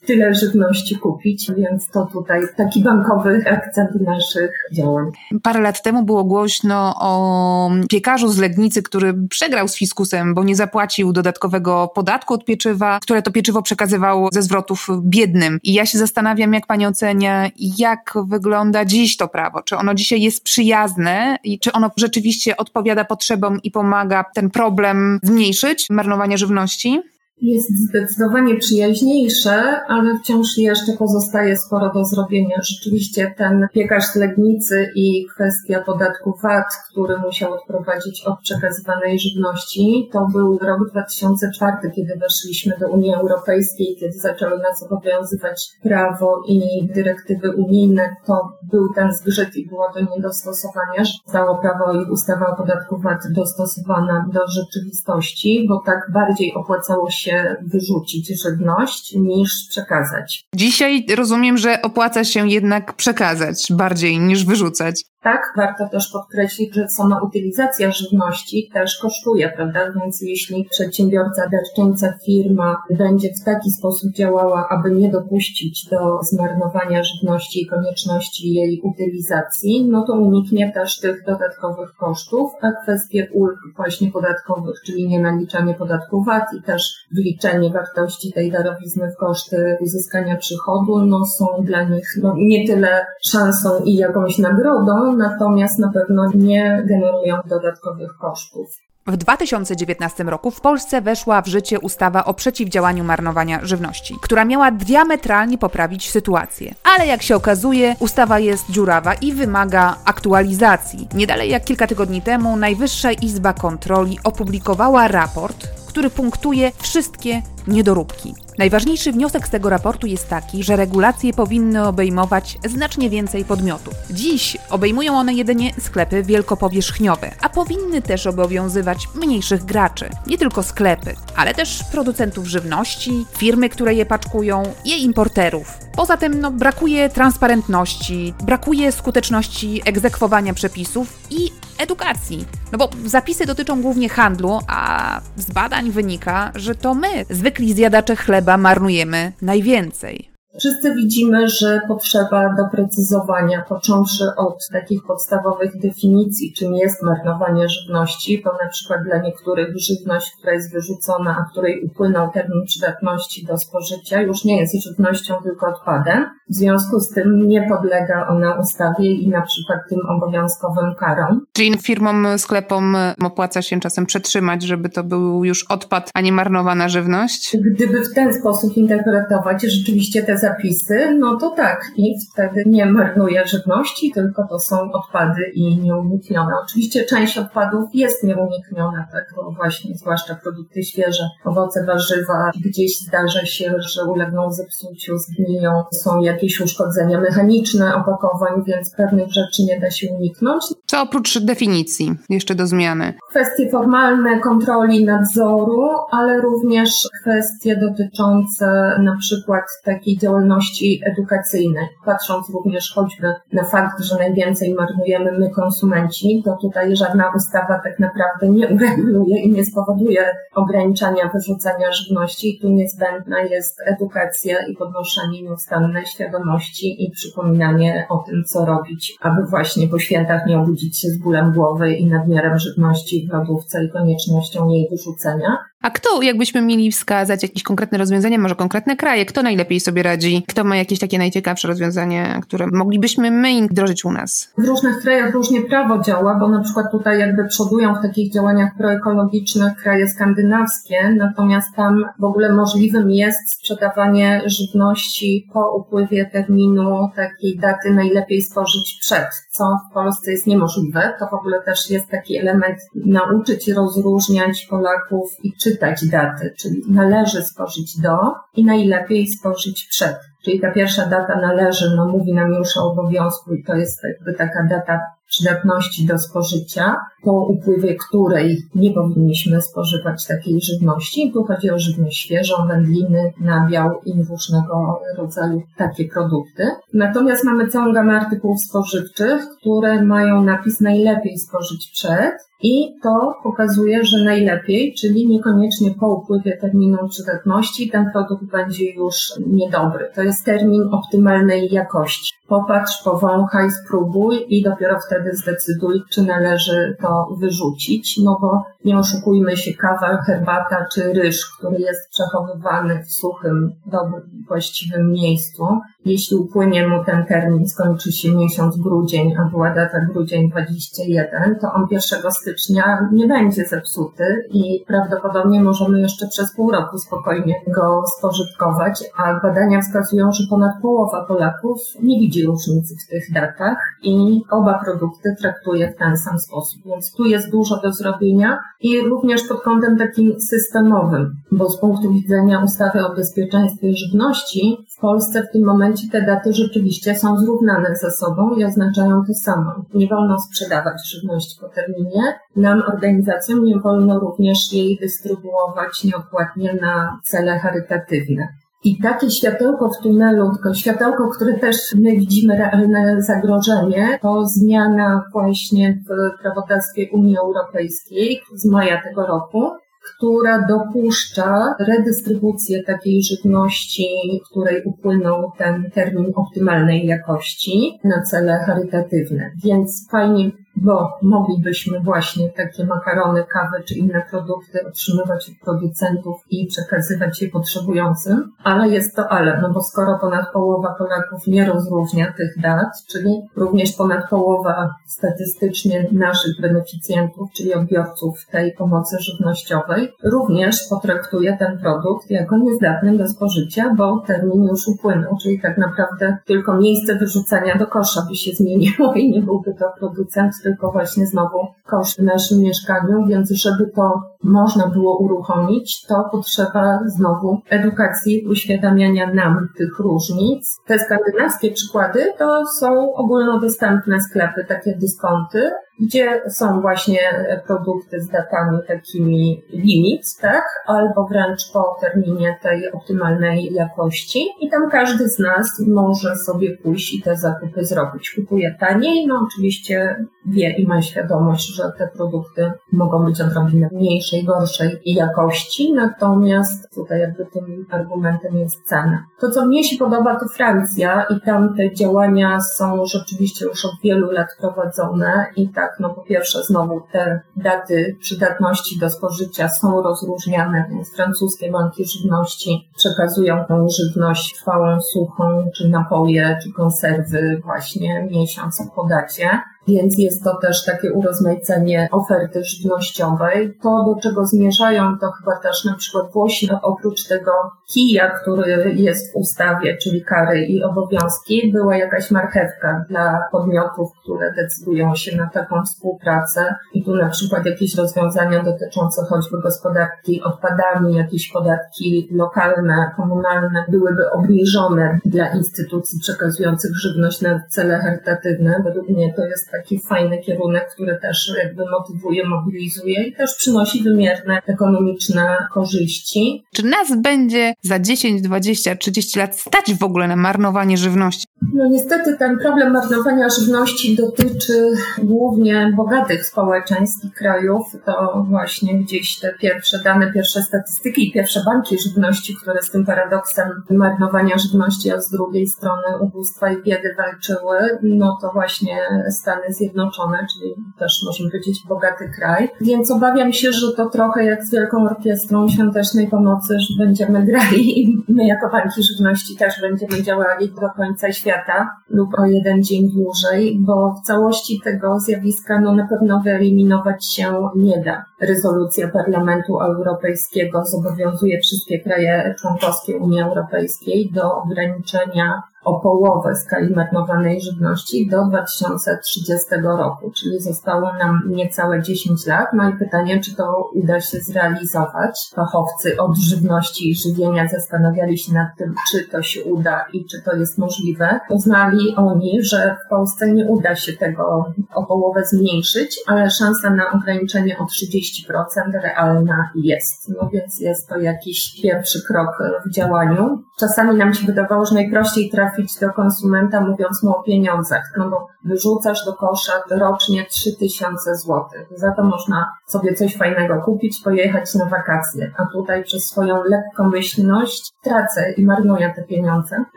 tyle żywności kupić, więc to tutaj taki bankowy akcent naszych działań. Parę lat temu było głośno o piekarzu z Legnicy, który przegrał z fiskusem, bo nie zapłacił dodatkowego podatku od pieczywa, które to pieczywo przekazywało ze zwrotów biednym. I ja się zastanawiam, jak pani ocenia, jak wygląda dziś to prawo? Czy ono dzisiaj jest przyjazne i czy ono rzeczywiście odpowiada potrzebom i pomaga ten problem zmniejszyć, marnowanie żywności? Jest zdecydowanie przyjaźniejsze, ale wciąż jeszcze pozostaje sporo do zrobienia. Rzeczywiście ten piekarz z Legnicy i kwestia podatku V A T, który musiał odprowadzić od przekazywanej żywności, to był rok dwa tysiące czwarty, kiedy weszliśmy do Unii Europejskiej, kiedy zaczęło nas obowiązywać prawo i dyrektywy unijne. To był ten zgrzyt i było do niedostosowania. Zostało prawo i ustawa o podatku V A T dostosowana do rzeczywistości, bo tak bardziej opłacało się wyrzucić żywność niż przekazać. Dzisiaj rozumiem, że opłaca się jednak przekazać bardziej niż wyrzucać. Tak, warto też podkreślić, że sama utylizacja żywności też kosztuje, prawda? Więc jeśli przedsiębiorca, darczyńca, firma będzie w taki sposób działała, aby nie dopuścić do zmarnowania żywności i konieczności jej utylizacji, no to uniknie też tych dodatkowych kosztów, a kwestie ulg właśnie podatkowych, czyli nienaliczanie podatku V A T i też wliczenie wartości tej darowizny w koszty uzyskania przychodu, no są dla nich no, nie tyle szansą i jakąś nagrodą, natomiast na pewno nie generują dodatkowych kosztów. W dwa tysiące dziewiętnastym roku w Polsce weszła w życie ustawa o przeciwdziałaniu marnowania żywności, która miała diametralnie poprawić sytuację. Ale jak się okazuje, ustawa jest dziurawa i wymaga aktualizacji. Nie dalej jak kilka tygodni temu Najwyższa Izba Kontroli opublikowała raport, który punktuje wszystkie niedoróbki. Najważniejszy wniosek z tego raportu jest taki, że regulacje powinny obejmować znacznie więcej podmiotów. Dziś obejmują one jedynie sklepy wielkopowierzchniowe, a powinny też obowiązywać mniejszych graczy. Nie tylko sklepy, ale też producentów żywności, firmy, które je paczkują i importerów. Poza tym no, brakuje transparentności, brakuje skuteczności egzekwowania przepisów i edukacji. No bo zapisy dotyczą głównie handlu, a z badań wynika, że to my, zwykli zjadacze chleba, marnujemy najwięcej. Wszyscy widzimy, że potrzeba doprecyzowania, począwszy od takich podstawowych definicji, czym jest marnowanie żywności, bo na przykład dla niektórych żywność, która jest wyrzucona, a której upłynął termin przydatności do spożycia, już nie jest żywnością, tylko odpadem. W związku z tym nie podlega ona ustawie i na przykład tym obowiązkowym karom. Czyli firmom, sklepom opłaca się czasem przetrzymać, żeby to był już odpad, a nie marnowana żywność? Gdyby w ten sposób interpretować rzeczywiście te zapisy, no to tak. I wtedy nie marnuje żywności, tylko to są odpady i nieuniknione. Oczywiście część odpadów jest nieunikniona, tak, bo właśnie zwłaszcza produkty świeże, owoce, warzywa, gdzieś zdarza się, że ulegną zepsuciu, zgniją, są jakieś uszkodzenia mechaniczne opakowań, więc pewnych rzeczy nie da się uniknąć. Co oprócz definicji jeszcze do zmiany? Kwestie formalne, kontroli, nadzoru, ale również kwestie dotyczące na przykład takiej działalności edukacyjnej. Patrząc również choćby na fakt, że najwięcej marnujemy my, konsumenci, to tutaj żadna ustawa tak naprawdę nie ureguluje i nie spowoduje ograniczania wyrzucania żywności. I tu niezbędna jest edukacja i podnoszenie nieustannej świadomości i przypominanie o tym, co robić, aby właśnie po świętach nie obudzić się z bólem głowy i nadmiarem żywności w lodówce i koniecznością jej wyrzucenia. A kto, jakbyśmy mieli wskazać jakieś konkretne rozwiązania, może konkretne kraje, kto najlepiej sobie radzi? Kto ma jakieś takie najciekawsze rozwiązania, które moglibyśmy my wdrożyć u nas? W różnych krajach różnie prawo działa, bo na przykład tutaj jakby przodują w takich działaniach proekologicznych kraje skandynawskie, natomiast tam w ogóle możliwym jest sprzedawanie żywności po upływie terminu takiej daty najlepiej spożyć przed, co w Polsce jest niemożliwe. To w ogóle też jest taki element nauczyć i rozróżniać Polaków i czytać daty, czyli należy spożyć do i najlepiej spożyć przed. Czyli ta pierwsza data należy, no mówi nam już o obowiązku i to jest jakby taka data przydatności do spożycia, po upływie której nie powinniśmy spożywać takiej żywności. Tu chodzi o żywność świeżą, wędliny, nabiał i różnego rodzaju takie produkty. Natomiast mamy całą gamę artykułów spożywczych, które mają napis najlepiej spożyć przed i to pokazuje, że najlepiej, czyli niekoniecznie po upływie terminu przydatności ten produkt będzie już niedobry. To jest termin optymalnej jakości. Popatrz, powąchaj, spróbuj i dopiero wtedy zdecyduj, czy należy to wyrzucić, no bo nie oszukujmy się, kawa, herbata czy ryż, który jest przechowywany w suchym, dobrym, właściwym miejscu, jeśli upłynie mu ten termin, skończy się miesiąc grudzień, a była data grudzień dwudziesty pierwszy, to on pierwszego stycznia nie będzie zepsuty i prawdopodobnie możemy jeszcze przez pół roku spokojnie go spożytkować, a badania wskazują, że ponad połowa Polaków nie widzi różnicy w tych datach i oba produkty traktuje w ten sam sposób, więc tu jest dużo do zrobienia i również pod kątem takim systemowym, bo z punktu widzenia ustawy o bezpieczeństwie żywności w Polsce w tym momencie te daty rzeczywiście są zrównane ze sobą i oznaczają to samo. Nie wolno sprzedawać żywności po terminie, nam organizacjom nie wolno również jej dystrybuować nieodpłatnie na cele charytatywne. I takie światełko w tunelu, tylko światełko, które też my widzimy realne zagrożenie, to zmiana właśnie w prawodawstwie Unii Europejskiej z maja tego roku, która dopuszcza redystrybucję takiej żywności, której upłynął ten termin optymalnej jakości na cele charytatywne. Więc fajnie, bo moglibyśmy właśnie takie makarony, kawę czy inne produkty otrzymywać od producentów i przekazywać je potrzebującym, ale jest to ale, no bo skoro ponad połowa Polaków nie rozróżnia tych dat, czyli również ponad połowa statystycznie naszych beneficjentów, czyli odbiorców tej pomocy żywnościowej, również potraktuje ten produkt jako niezdatny do spożycia, bo termin już upłynął, czyli tak naprawdę tylko miejsce wyrzucenia do kosza by się zmieniło i nie byłby to producent, tylko właśnie znowu koszt w naszym mieszkaniu, więc żeby to można było uruchomić, to potrzeba znowu edukacji, uświadamiania nam tych różnic. Te skandynawskie przykłady to są ogólnodostępne sklepy, takie dyskonty, gdzie są właśnie produkty z datami takimi limit, tak, albo wręcz po terminie tej optymalnej jakości i tam każdy z nas może sobie pójść i te zakupy zrobić. Kupuje taniej, no oczywiście wie i ma świadomość, że te produkty mogą być odrobinę mniejszej, gorszej jakości, natomiast tutaj jakby tym argumentem jest cena. To, co mnie się podoba, to Francja i tam te działania są rzeczywiście już od wielu lat prowadzone i tak, no po pierwsze znowu te daty przydatności do spożycia są rozróżniane, więc francuskie banki żywności przekazują tą żywność trwałą, suchą, czy napoje, czy konserwy właśnie miesiąc po dacie. Więc jest to też takie urozmaicenie oferty żywnościowej. To, do czego zmierzają, to chyba też na przykład Włosi, oprócz tego kija, który jest w ustawie, czyli kary i obowiązki, była jakaś marchewka dla podmiotów, które decydują się na taką współpracę. I tu na przykład jakieś rozwiązania dotyczące choćby gospodarki odpadami, jakieś podatki lokalne, komunalne byłyby obniżone dla instytucji przekazujących żywność na cele charytatywne. Według mnie to jest taki fajny kierunek, który też jakby motywuje, mobilizuje i też przynosi wymierne ekonomiczne korzyści. Czy nas będzie za dziesięć, dwadzieścia, trzydzieści lat stać w ogóle na marnowanie żywności? No niestety ten problem marnowania żywności dotyczy głównie bogatych społeczeństw i krajów. To właśnie gdzieś te pierwsze dane, pierwsze statystyki i pierwsze banki żywności, które z tym paradoksem marnowania żywności, a z drugiej strony ubóstwa i biedy walczyły, no to właśnie Stany Zjednoczone, czyli też możemy powiedzieć bogaty kraj. Więc obawiam się, że to trochę jak z Wielką Orkiestrą Świątecznej Pomocy, że będziemy grali i my jako banki żywności też będziemy działali do końca świata lub o jeden dzień dłużej, bo w całości tego zjawiska no, na pewno wyeliminować się nie da. Rezolucja Parlamentu Europejskiego zobowiązuje wszystkie kraje członkowskie Unii Europejskiej do ograniczenia o połowę skali marnowanej żywności do dwa tysiące trzydziestego roku, czyli zostało nam niecałe dziesięć lat. No i pytanie, czy to uda się zrealizować. Fachowcy od żywności i żywienia zastanawiali się nad tym, czy to się uda i czy to jest możliwe. Uznali oni, że w Polsce nie uda się tego o połowę zmniejszyć, ale szansa na ograniczenie o trzydzieści procent realna jest. No więc jest to jakiś pierwszy krok w działaniu. Czasami nam się wydawało, że najprościej trafić do konsumenta, mówiąc mu o pieniądzach, no bo wyrzucasz do kosza rocznie trzy tysiące złotych. Za to można sobie coś fajnego kupić, pojechać na wakacje, a tutaj przez swoją lekkomyślność tracę i marnuję te pieniądze.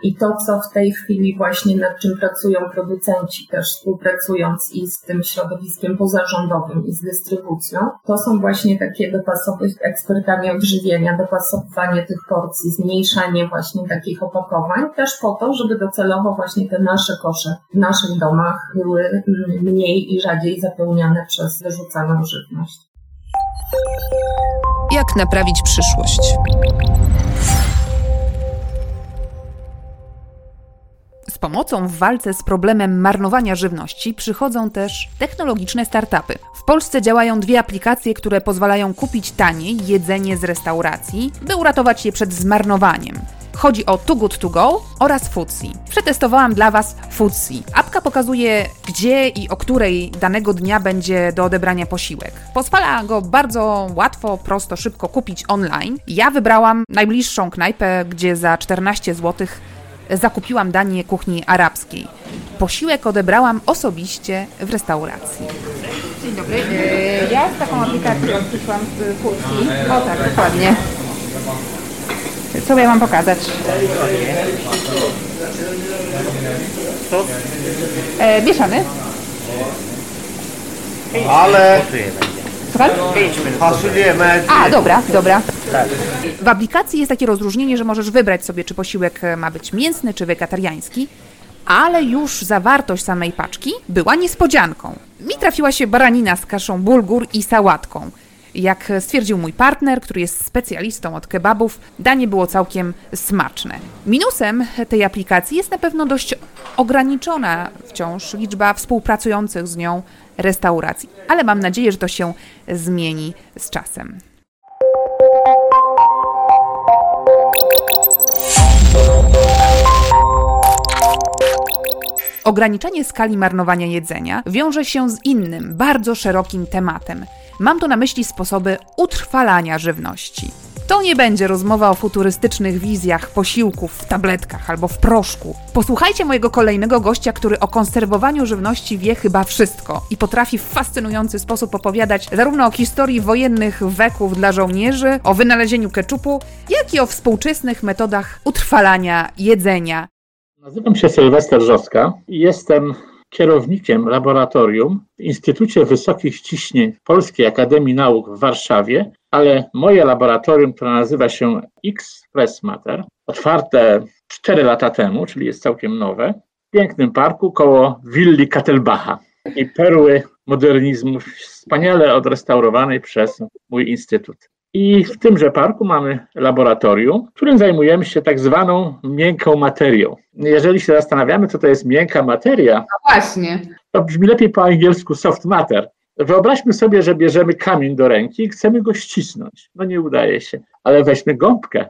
I to, co w tej chwili właśnie nad czym pracują producenci, też współpracując i z tym środowiskiem pozarządowym i z dystrybucją, to są właśnie takie dopasowanie ekspertami odżywienia, dopasowanie tych porcji, zmniejszanie właśnie takich opakowań, też po to, żeby docelowo właśnie te nasze kosze w naszych domach były mniej i rzadziej zapełniane przez wyrzucaną żywność. Jak naprawić przyszłość? Z pomocą w walce z problemem marnowania żywności przychodzą też technologiczne startupy. W Polsce działają dwie aplikacje, które pozwalają kupić taniej jedzenie z restauracji, by uratować je przed zmarnowaniem. Chodzi o Too Good To Go oraz Foodsi. Przetestowałam dla Was Foodsi. Apka pokazuje, gdzie i o której danego dnia będzie do odebrania posiłek. Pozwala go bardzo łatwo, prosto, szybko kupić online. Ja wybrałam najbliższą knajpę, gdzie za czternaście złotych zakupiłam danie kuchni arabskiej. Posiłek odebrałam osobiście w restauracji. Dzień dobry. Ja z taką aplikacją przyszłam z Foodsi. O tak, dokładnie. Co ja mam pokazać? E, mieszany? Ale... Pasujemy. A, dobra, dobra. W aplikacji jest takie rozróżnienie, że możesz wybrać sobie, czy posiłek ma być mięsny, czy wegetariański, ale już zawartość samej paczki była niespodzianką. Mi trafiła się baranina z kaszą bulgur i sałatką. Jak stwierdził mój partner, który jest specjalistą od kebabów, danie było całkiem smaczne. Minusem tej aplikacji jest na pewno dość ograniczona wciąż liczba współpracujących z nią restauracji, ale mam nadzieję, że to się zmieni z czasem. Ograniczanie skali marnowania jedzenia wiąże się z innym, bardzo szerokim tematem. Mam tu na myśli sposoby utrwalania żywności. To nie będzie rozmowa o futurystycznych wizjach posiłków w tabletkach albo w proszku. Posłuchajcie mojego kolejnego gościa, który o konserwowaniu żywności wie chyba wszystko i potrafi w fascynujący sposób opowiadać zarówno o historii wojennych weków dla żołnierzy, o wynalezieniu keczupu, jak i o współczesnych metodach utrwalania jedzenia. Nazywam się Sylwester Rzoska i jestem kierownikiem laboratorium w Instytucie Wysokich Ciśnień Polskiej Akademii Nauk w Warszawie, ale moje laboratorium, które nazywa się X-Press Matter, otwarte cztery lata temu, czyli jest całkiem nowe, w pięknym parku koło Willi Kattelbacha, takiej perły modernizmu, wspaniale odrestaurowanej przez mój instytut. I w tymże parku mamy laboratorium, w którym zajmujemy się tak zwaną miękką materią. Jeżeli się zastanawiamy, co to jest miękka materia, no właśnie, to brzmi lepiej po angielsku soft matter. Wyobraźmy sobie, że bierzemy kamień do ręki i chcemy go ścisnąć. No nie udaje się, ale weźmy gąbkę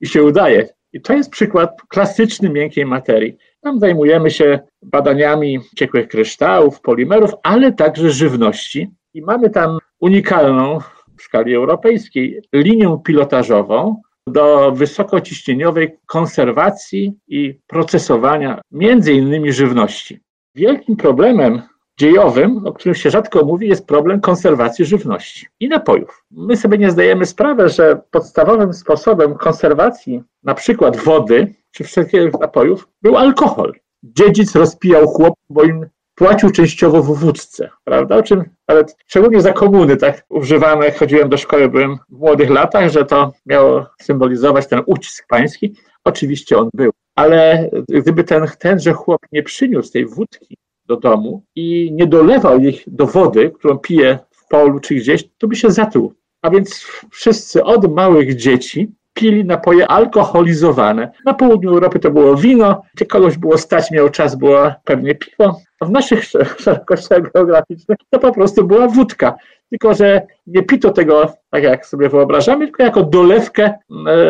i się udaje. I to jest przykład klasyczny miękkiej materii. Tam zajmujemy się badaniami ciekłych kryształów, polimerów, ale także żywności. I mamy tam unikalną w skali europejskiej linię pilotażową do wysokociśnieniowej konserwacji i procesowania między innymi żywności. Wielkim problemem dziejowym, o którym się rzadko mówi, jest problem konserwacji żywności i napojów. My sobie nie zdajemy sprawy, że podstawowym sposobem konserwacji na przykład wody czy wszelkich napojów był alkohol. Dziedzic rozpijał chłop, bo im płacił częściowo w wódce, prawda? O czym nawet szczególnie za komuny tak używane, jak chodziłem do szkoły, byłem w młodych latach, że to miało symbolizować ten ucisk pański. Oczywiście on był, ale gdyby ten, tenże chłop nie przyniósł tej wódki do domu i nie dolewał ich do wody, którą pije w polu czy gdzieś, to by się zatruł. A więc wszyscy od małych dzieci pili napoje alkoholizowane. Na południu Europy to było wino, gdzie kogoś było stać, miał czas, było pewnie piwo. A w naszych szerokościach geograficznych to po prostu była wódka. Tylko że nie pito tego, tak jak sobie wyobrażamy, tylko jako dolewkę.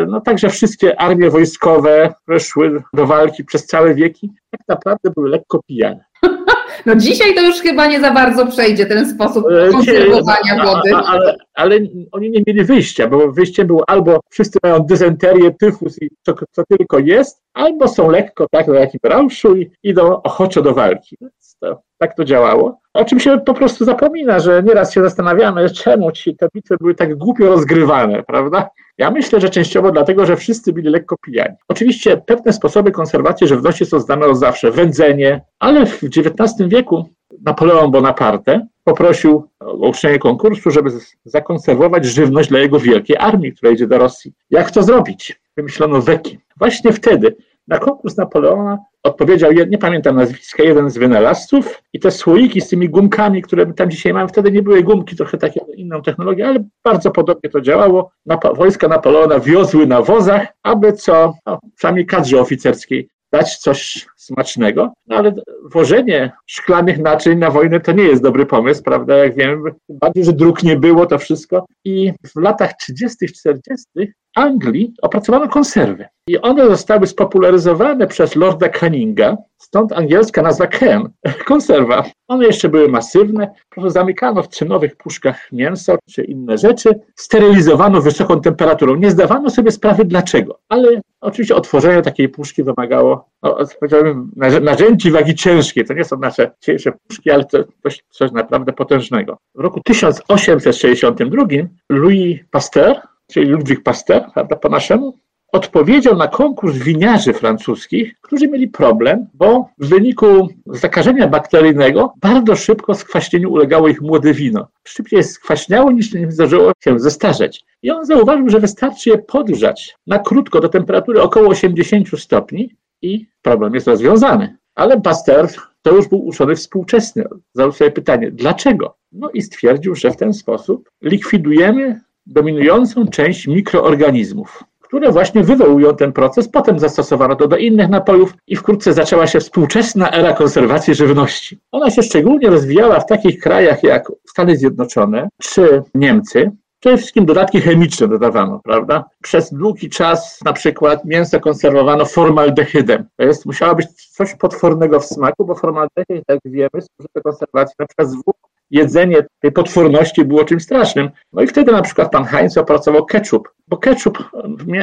No także wszystkie armie wojskowe, które szły do walki przez całe wieki, tak naprawdę były lekko pijane. No dzisiaj to już chyba nie za bardzo przejdzie ten sposób konserwowania wody. Ale, ale, ale oni nie mieli wyjścia, bo wyjście było albo wszyscy mają dysenterię, tyfus i co, co tylko jest, albo są lekko tak na jakim rauszu i idą ochoczo do walki. Więc to, tak to działało. O czym się po prostu zapomina, że nieraz się zastanawiamy, czemu ci te bitwy były tak głupio rozgrywane, prawda? Ja myślę, że częściowo dlatego, że wszyscy byli lekko pijani. Oczywiście pewne sposoby konserwacji żywności są znane od zawsze, wędzenie, ale w dziewiętnastym wieku Napoleon Bonaparte poprosił o ogłoszenie konkursu, żeby zakonserwować żywność dla jego wielkiej armii, która idzie do Rosji. Jak to zrobić? Wymyślono weki. Właśnie wtedy na konkurs Napoleona odpowiedział, nie pamiętam nazwiska, jeden z wynalazców i te słoiki z tymi gumkami, które tam dzisiaj mamy, wtedy nie były gumki, trochę takie inną technologię, ale bardzo podobnie to działało. Nap- wojska Napoleona wiozły na wozach, aby co, no, przynajmniej kadrze oficerskiej, dać coś smacznego, no ale wożenie szklanych naczyń na wojnę to nie jest dobry pomysł, prawda, jak wiemy, bardziej, że dróg nie było, to wszystko. I w latach trzydziestych, czterdziestych Anglii opracowano konserwy i one zostały spopularyzowane przez Lorda Canninga, stąd angielska nazwa can, konserwa. One jeszcze były masywne, po prostu zamykano w cynowych puszkach mięso czy inne rzeczy, sterylizowano wysoką temperaturą. Nie zdawano sobie sprawy dlaczego, ale oczywiście otworzenie takiej puszki wymagało, no, powiedziałbym, narzędzi wagi ciężkiej. To nie są nasze dzisiejsze puszki, ale to coś, coś naprawdę potężnego. W roku tysiąc osiemset sześćdziesiątym drugim Louis Pasteur, czyli Ludwik Pasteur, prawda, po naszemu, odpowiedział na konkurs winiarzy francuskich, którzy mieli problem, bo w wyniku zakażenia bakteryjnego bardzo szybko skwaśnieniu ulegało ich młode wino. Szybciej skwaśniało niż nie zdążyło się zestarzeć. I on zauważył, że wystarczy je podgrzać na krótko do temperatury około osiemdziesięciu stopni i problem jest rozwiązany. Ale Pasteur to już był uczony współczesny. Zadał sobie pytanie, dlaczego? No i stwierdził, że w ten sposób likwidujemy dominującą część mikroorganizmów, które właśnie wywołują ten proces, potem zastosowano to do innych napojów i wkrótce zaczęła się współczesna era konserwacji żywności. Ona się szczególnie rozwijała w takich krajach jak Stany Zjednoczone czy Niemcy. Przede wszystkim dodatki chemiczne dodawano, prawda? Przez długi czas na przykład mięso konserwowano formaldehydem. To jest, musiało być coś potwornego w smaku, bo formaldehyd, jak wiemy, służy do konserwacji na przykład zwłok. Jedzenie tej potworności było czymś strasznym. No i wtedy na przykład pan Heinz opracował ketchup, bo ketchup,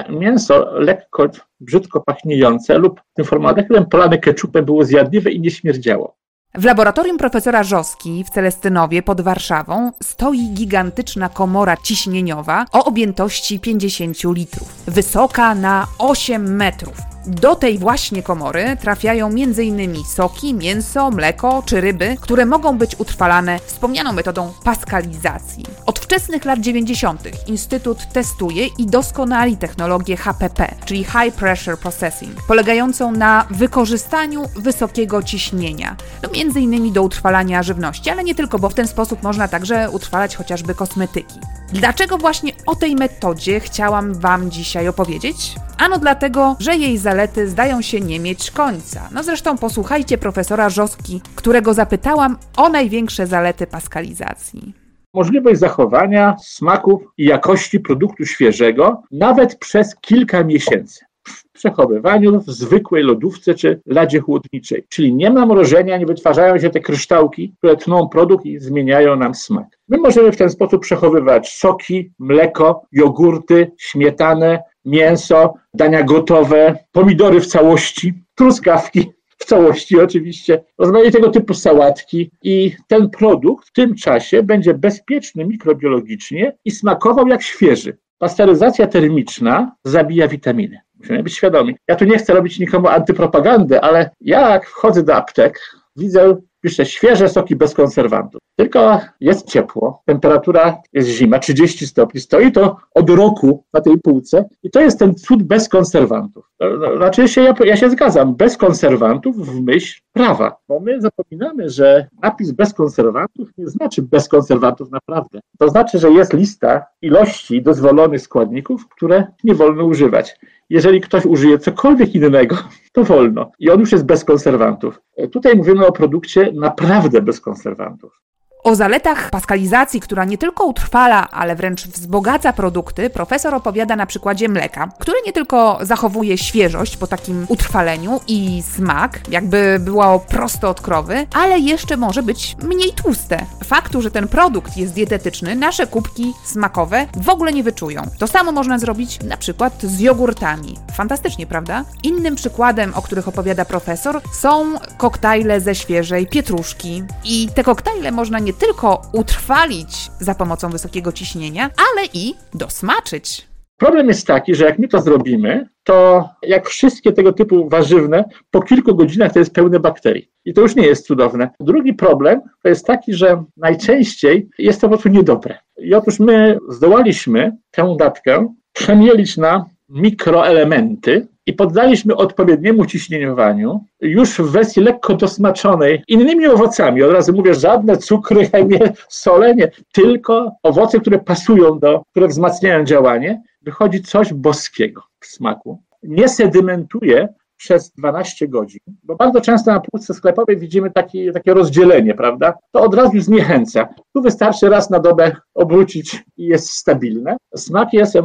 mięso lekko, brzydko pachniejące lub tym formaldehydem polane ketchupem było zjadliwe i nie śmierdziało. W laboratorium profesora Rzoski w Celestynowie pod Warszawą stoi gigantyczna komora ciśnieniowa o objętości pięćdziesięciu litrów, wysoka na osiem metrów. Do tej właśnie komory trafiają m.in. soki, mięso, mleko czy ryby, które mogą być utrwalane wspomnianą metodą paskalizacji. Od wczesnych lat dziewięćdziesiątych Instytut testuje i doskonali technologię H P P, czyli High Pressure Processing, polegającą na wykorzystaniu wysokiego ciśnienia, no m.in. do utrwalania żywności, ale nie tylko, bo w ten sposób można także utrwalać chociażby kosmetyki. Dlaczego właśnie o tej metodzie chciałam Wam dzisiaj opowiedzieć? Ano dlatego, że jej zalety zdają się nie mieć końca. No zresztą posłuchajcie profesora Rzoski, którego zapytałam o największe zalety paskalizacji. Możliwość zachowania smaku i jakości produktu świeżego nawet przez kilka miesięcy. W przechowywaniu w zwykłej lodówce czy ladzie chłodniczej. Czyli nie ma mrożenia, nie wytwarzają się te kryształki, które tną produkt i zmieniają nam smak. My możemy w ten sposób przechowywać soki, mleko, jogurty, śmietanę, mięso, dania gotowe, pomidory w całości, truskawki w całości oczywiście, rozmaite tego typu sałatki i ten produkt w tym czasie będzie bezpieczny mikrobiologicznie i smakował jak świeży. Pasteryzacja termiczna zabija witaminy. Musimy być świadomi. Ja tu nie chcę robić nikomu antypropagandy, ale ja jak wchodzę do aptek, widzę pisze świeże soki bez konserwantów. Tylko jest ciepło, temperatura jest zima, trzydzieści stopni, stoi to od roku na tej półce i to jest ten cud bez konserwantów. Znaczy się, ja, ja się zgadzam, bez konserwantów w myśl prawa, bo my zapominamy, że napis bez konserwantów nie znaczy bez konserwantów naprawdę. To znaczy, że jest lista ilości dozwolonych składników, które nie wolno używać. Jeżeli ktoś użyje cokolwiek innego, to wolno. I on już jest bez konserwantów. Tutaj mówimy o produkcie naprawdę bez konserwantów. O zaletach paskalizacji, która nie tylko utrwala, ale wręcz wzbogaca produkty, profesor opowiada na przykładzie mleka, który nie tylko zachowuje świeżość po takim utrwaleniu i smak, jakby było prosto od krowy, ale jeszcze może być mniej tłuste. Faktu, że ten produkt jest dietetyczny, nasze kubki smakowe w ogóle nie wyczują. To samo można zrobić na przykład z jogurtami. Fantastycznie, prawda? Innym przykładem, o których opowiada profesor, są koktajle ze świeżej pietruszki. I te koktajle można nie nie tylko utrwalić za pomocą wysokiego ciśnienia, ale i dosmaczyć. Problem jest taki, że jak my to zrobimy, to jak wszystkie tego typu warzywne, po kilku godzinach to jest pełne bakterii. I to już nie jest cudowne. Drugi problem to jest taki, że najczęściej jest to po prostu niedobre. I otóż my zdołaliśmy tę datkę przemielić na mikroelementy i poddaliśmy odpowiedniemu ciśnieniowaniu już w wersji lekko dosmaczonej innymi owocami. Od razu mówię, żadne cukry, chemie, solenie, tylko owoce, które pasują do, które wzmacniają działanie. Wychodzi coś boskiego w smaku. Nie sedymentuje przez dwanaście godzin, bo bardzo często na półce sklepowej widzimy taki, takie rozdzielenie, prawda? To od razu zniechęca. Tu wystarczy raz na dobę obrócić i jest stabilne. Smak jest,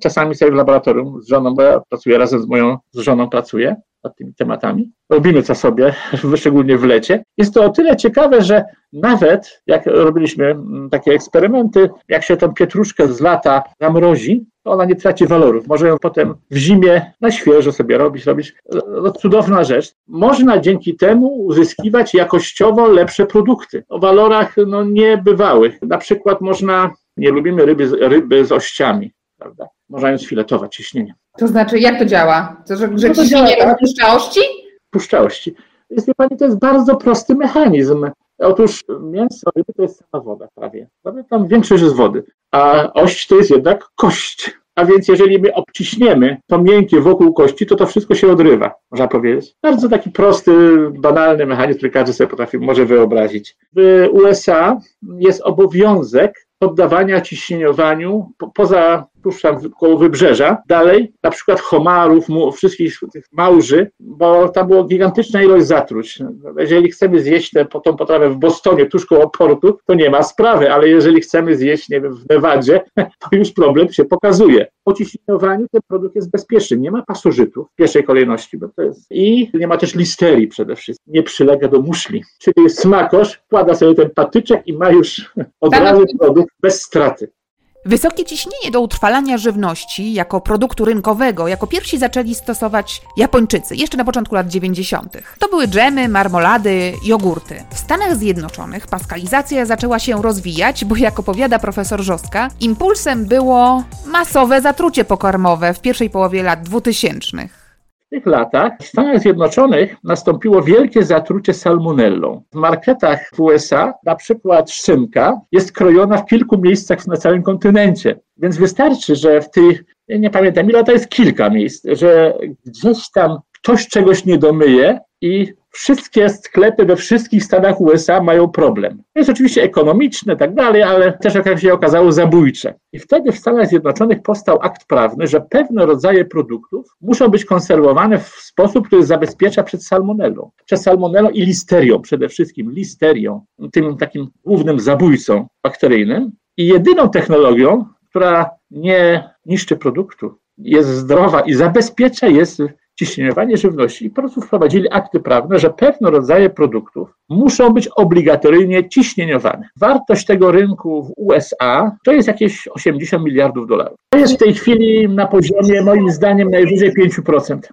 czasami sobie w laboratorium z żoną, bo ja pracuję razem z moją z żoną, pracuję nad tymi tematami. Robimy to sobie, szczególnie w lecie. Jest to o tyle ciekawe, że nawet jak robiliśmy takie eksperymenty, jak się tą pietruszkę z lata zamrozi, to ona nie traci walorów. Może ją potem w zimie na świeżo sobie robić, robić. To cudowna rzecz. Można dzięki temu uzyskiwać jakościowo lepsze produkty. O walorach no, niebywałych. Na przykład można, nie lubimy ryby, ryby z ościami, prawda? Można ją sfiletować ciśnieniem. To znaczy, jak to działa? To, że że to ciśnienie działa, puszcza ości? Puszcza ości. Jest, wie pani, to jest bardzo prosty mechanizm. Otóż mięso ryby to jest sama woda prawie. Tam większość jest wody, a oś to jest jednak kość. A więc jeżeli my obciśniemy to miękkie wokół kości, to to wszystko się odrywa, można powiedzieć. Bardzo taki prosty, banalny mechanizm, który każdy sobie potrafi, może wyobrazić. W U S A jest obowiązek poddawania ciśnieniowaniu po, poza, puszczam, koło wybrzeża, dalej na przykład homarów, mu, wszystkich tych małży, bo tam była gigantyczna ilość zatruć. Jeżeli chcemy zjeść tę, tą potrawę w Bostonie, tuż koło portu, to nie ma sprawy, ale jeżeli chcemy zjeść, nie wiem, w Nevadzie, to już problem się pokazuje. Po ciśnieniowaniu ten produkt jest bezpieczny, nie ma pasożytów w pierwszej kolejności, bo to jest... i nie ma też listerii przede wszystkim, nie przylega do muszli. Czyli smakosz wkłada sobie ten patyczek i ma już od razu produkt bez straty. Wysokie ciśnienie do utrwalania żywności jako produktu rynkowego jako pierwsi zaczęli stosować Japończycy jeszcze na początku lat dziewięćdziesiątych. To były dżemy, marmolady, jogurty. W Stanach Zjednoczonych paskalizacja zaczęła się rozwijać, bo jak opowiada profesor Rzoska, impulsem było masowe zatrucie pokarmowe w pierwszej połowie lat dwutysięcznych. W tych latach w Stanach Zjednoczonych nastąpiło wielkie zatrucie salmonellą. W marketach w U S A na przykład szynka jest krojona w kilku miejscach na całym kontynencie. Więc wystarczy, że w tych, ja nie pamiętam ile, to jest kilka miejsc, że gdzieś tam ktoś czegoś nie domyje i wszystkie sklepy we wszystkich stanach U S A mają problem. To jest oczywiście ekonomiczne, tak dalej, ale też, jak się okazało, zabójcze. I wtedy w Stanach Zjednoczonych powstał akt prawny, że pewne rodzaje produktów muszą być konserwowane w sposób, który zabezpiecza przed salmonellą. Przed salmonellą i listerią, przede wszystkim listerią, tym takim głównym zabójcą bakteryjnym. I jedyną technologią, która nie niszczy produktu, jest zdrowa i zabezpiecza jest ciśnieniowanie żywności i po prostu wprowadzili akty prawne, że pewne rodzaje produktów muszą być obligatoryjnie ciśnieniowane. Wartość tego rynku w U S A to jest jakieś osiemdziesiąt miliardów dolarów. To jest w tej chwili na poziomie, moim zdaniem, najwyżej pięć procent.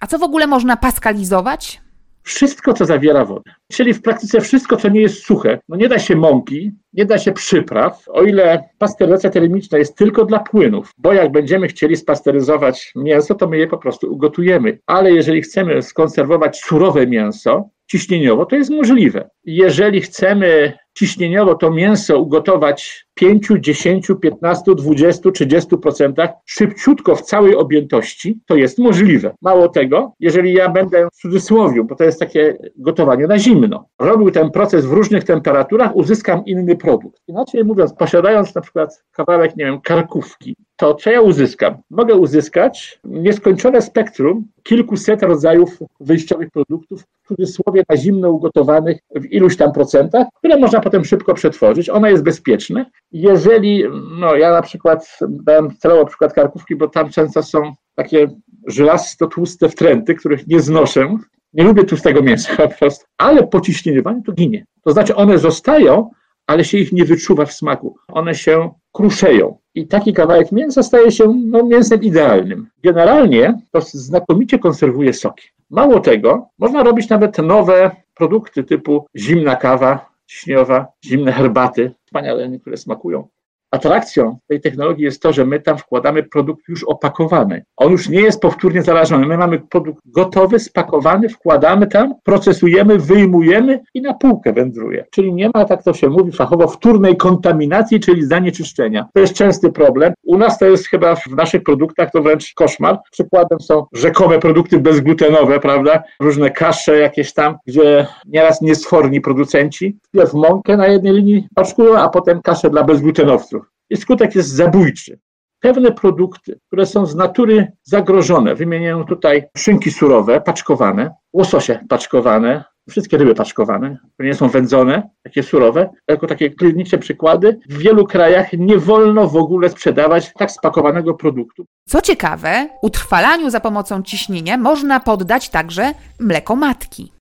A co w ogóle można paskalizować? Wszystko, co zawiera wodę. Czyli w praktyce wszystko, co nie jest suche. No nie da się mąki, nie da się przypraw, o ile pasteryzacja termiczna jest tylko dla płynów, bo jak będziemy chcieli spasteryzować mięso, to my je po prostu ugotujemy. Ale jeżeli chcemy skonserwować surowe mięso, ciśnieniowo, to jest możliwe. Jeżeli chcemy ciśnieniowo to mięso ugotować pięć, dziesięć, piętnaście, dwadzieścia, trzydzieści procent szybciutko w całej objętości, to jest możliwe. Mało tego, jeżeli ja będę w cudzysłowie, bo to jest takie gotowanie na zimno, robił ten proces w różnych temperaturach, uzyskam inny produkt. Inaczej mówiąc, posiadając na przykład kawałek, nie wiem, karkówki, to co ja uzyskam? Mogę uzyskać nieskończone spektrum kilkuset rodzajów wyjściowych produktów, w cudzysłowie na zimno ugotowanych w iluś tam procentach, które można potem szybko przetworzyć. Ono jest bezpieczne. Jeżeli, no ja na przykład dałem celowo przykład karkówki, bo tam często są takie żelasto tłuste wtręty, których nie znoszę. Nie lubię tłustego mięsa po prostu, ale po ciśnieniowaniu to ginie. To znaczy one zostają, ale się ich nie wyczuwa w smaku. One się kruszeją. I taki kawałek mięsa staje się no, mięsem idealnym. Generalnie to znakomicie konserwuje soki. Mało tego, można robić nawet nowe produkty typu zimna kawa ciśniowa, zimne herbaty, wspaniale niektóre smakują. Atrakcją tej technologii jest to, że my tam wkładamy produkt już opakowany. On już nie jest powtórnie zarażony. My mamy produkt gotowy, spakowany, wkładamy tam, procesujemy, wyjmujemy i na półkę wędruje. Czyli nie ma, tak to się mówi fachowo, wtórnej kontaminacji, czyli zanieczyszczenia. To jest częsty problem. U nas to jest chyba w naszych produktach to wręcz koszmar. Przykładem są rzekome produkty bezglutenowe, prawda? Różne kasze jakieś tam, gdzie nieraz niesforni producenci w mąkę na jednej linii paczkują, a potem kasze dla bezglutenowców. I skutek jest zabójczy. Pewne produkty, które są z natury zagrożone, wymienię tutaj szynki surowe, paczkowane, łososie paczkowane, wszystkie ryby paczkowane, które nie są wędzone, takie surowe, jako takie kliniczne przykłady, w wielu krajach nie wolno w ogóle sprzedawać tak spakowanego produktu. Co ciekawe, utrwalaniu za pomocą ciśnienia można poddać także mleko matki.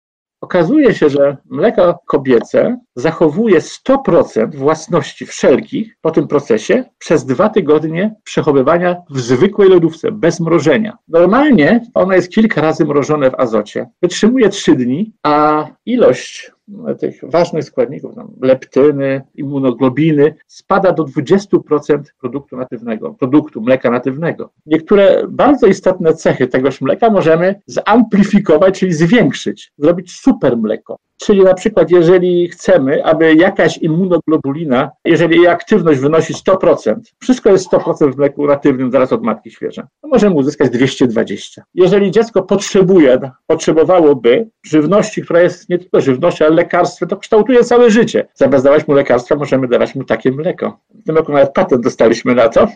Okazuje się, że mleko kobiece zachowuje sto procent własności wszelkich po tym procesie przez dwa tygodnie przechowywania w zwykłej lodówce, bez mrożenia. Normalnie ono jest kilka razy mrożone w azocie, wytrzymuje trzy dni, a ilość tych ważnych składników, leptyny, immunoglobiny, spada do dwadzieścia procent produktu natywnego, produktu mleka natywnego. Niektóre bardzo istotne cechy tegoż mleka możemy zamplifikować, czyli zwiększyć, zrobić super mleko. Czyli na przykład jeżeli chcemy, aby jakaś immunoglobulina, jeżeli jej aktywność wynosi sto procent, wszystko jest sto procent w mleku natywnym zaraz od matki świeżej, to możemy uzyskać dwieście dwadzieścia. Jeżeli dziecko potrzebuje, potrzebowałoby żywności, która jest nie tylko żywnością, ale lekarstwo, to kształtuje całe życie. Zamiast dawać mu lekarstwa, możemy dawać mu takie mleko. W tym roku nawet patent dostaliśmy na to,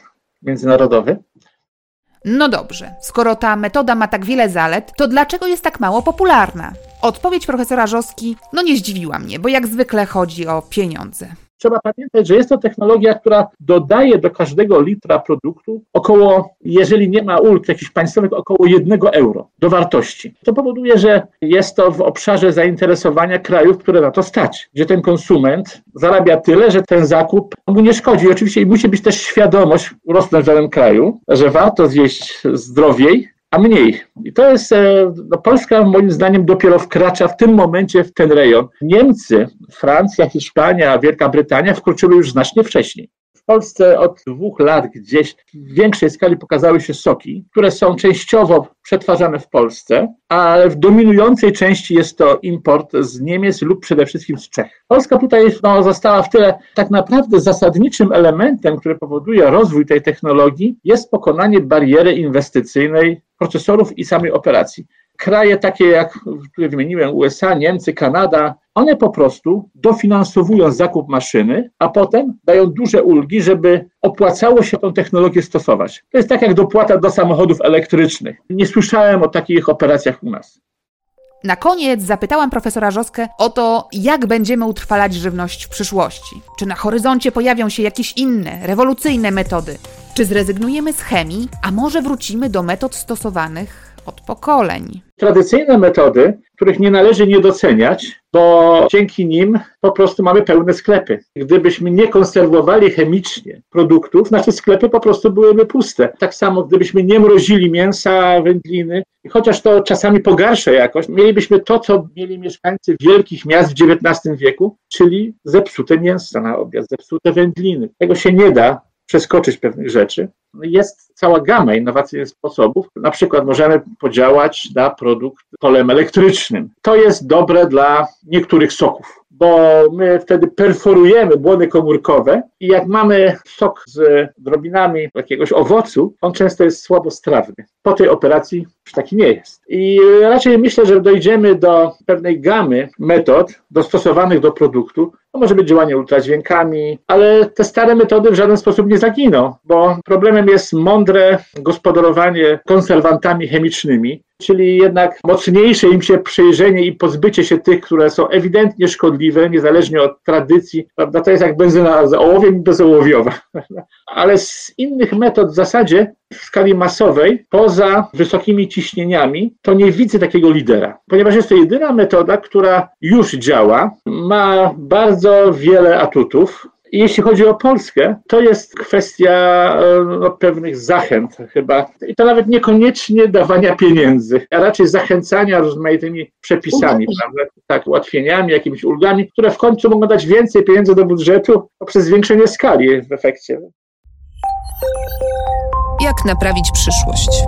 międzynarodowy. No dobrze, skoro ta metoda ma tak wiele zalet, to dlaczego jest tak mało popularna? Odpowiedź profesora Rzoski no nie zdziwiła mnie, bo jak zwykle chodzi o pieniądze. Trzeba pamiętać, że jest to technologia, która dodaje do każdego litra produktu około, jeżeli nie ma ulg jakichś państwowych, około jednego euro do wartości. To powoduje, że jest to w obszarze zainteresowania krajów, które na to stać, gdzie ten konsument zarabia tyle, że ten zakup mu nie szkodzi. I oczywiście musi być też świadomość urosnąć w danym kraju, że warto zjeść zdrowiej, a mniej. I to jest, no Polska moim zdaniem dopiero wkracza w tym momencie w ten rejon. Niemcy, Francja, Hiszpania, Wielka Brytania wkroczyły już znacznie wcześniej. W Polsce od dwóch lat gdzieś w większej skali pokazały się soki, które są częściowo przetwarzane w Polsce, ale w dominującej części jest to import z Niemiec lub przede wszystkim z Czech. Polska tutaj no, została w tyle. Tak naprawdę zasadniczym elementem, który powoduje rozwój tej technologii, jest pokonanie bariery inwestycyjnej procesorów i samej operacji. Kraje takie jak, które wymieniłem, U S A, Niemcy, Kanada, one po prostu dofinansowują zakup maszyny, a potem dają duże ulgi, żeby opłacało się tą technologię stosować. To jest tak jak dopłata do samochodów elektrycznych. Nie słyszałem o takich operacjach u nas. Na koniec zapytałam profesora Rzoskę o to, jak będziemy utrwalać żywność w przyszłości. Czy na horyzoncie pojawią się jakieś inne, rewolucyjne metody? Czy zrezygnujemy z chemii, a może wrócimy do metod stosowanych od pokoleń? Tradycyjne metody, których nie należy nie doceniać, bo dzięki nim po prostu mamy pełne sklepy. Gdybyśmy nie konserwowali chemicznie produktów, nasze sklepy po prostu byłyby puste. Tak samo gdybyśmy nie mrozili mięsa, wędliny, chociaż to czasami pogarsza jakość, mielibyśmy to, co mieli mieszkańcy wielkich miast w dziewiętnastym wieku, czyli zepsute mięsa na obiad, zepsute wędliny. Tego się nie da przeskoczyć pewnych rzeczy. Jest cała gama innowacyjnych sposobów. Na przykład możemy podziałać na produkt polem elektrycznym. To jest dobre dla niektórych soków, bo my wtedy perforujemy błony komórkowe i jak mamy sok z drobinami jakiegoś owocu, on często jest słabostrawny. Po tej operacji już taki nie jest. I raczej myślę, że dojdziemy do pewnej gamy metod dostosowanych do produktu. To może być działanie ultradźwiękami, ale te stare metody w żaden sposób nie zaginą, bo problemem jest mądre gospodarowanie konserwantami chemicznymi, czyli jednak mocniejsze im się przyjrzenie i pozbycie się tych, które są ewidentnie szkodliwe, niezależnie od tradycji. Prawda? To jest jak benzyna z ołowiem i bezołowiowa. Ale z innych metod w zasadzie w skali masowej, poza wysokimi ciśnieniami, to nie widzę takiego lidera, ponieważ jest to jedyna metoda, która już działa, ma bardzo wiele atutów. I jeśli chodzi o Polskę, to jest kwestia no, pewnych zachęt chyba. I to nawet niekoniecznie dawania pieniędzy, a raczej zachęcania rozmaitymi przepisami, prawda? Tak, ułatwieniami, jakimiś ulgami, które w końcu mogą dać więcej pieniędzy do budżetu poprzez zwiększenie skali w efekcie. Jak naprawić przyszłość?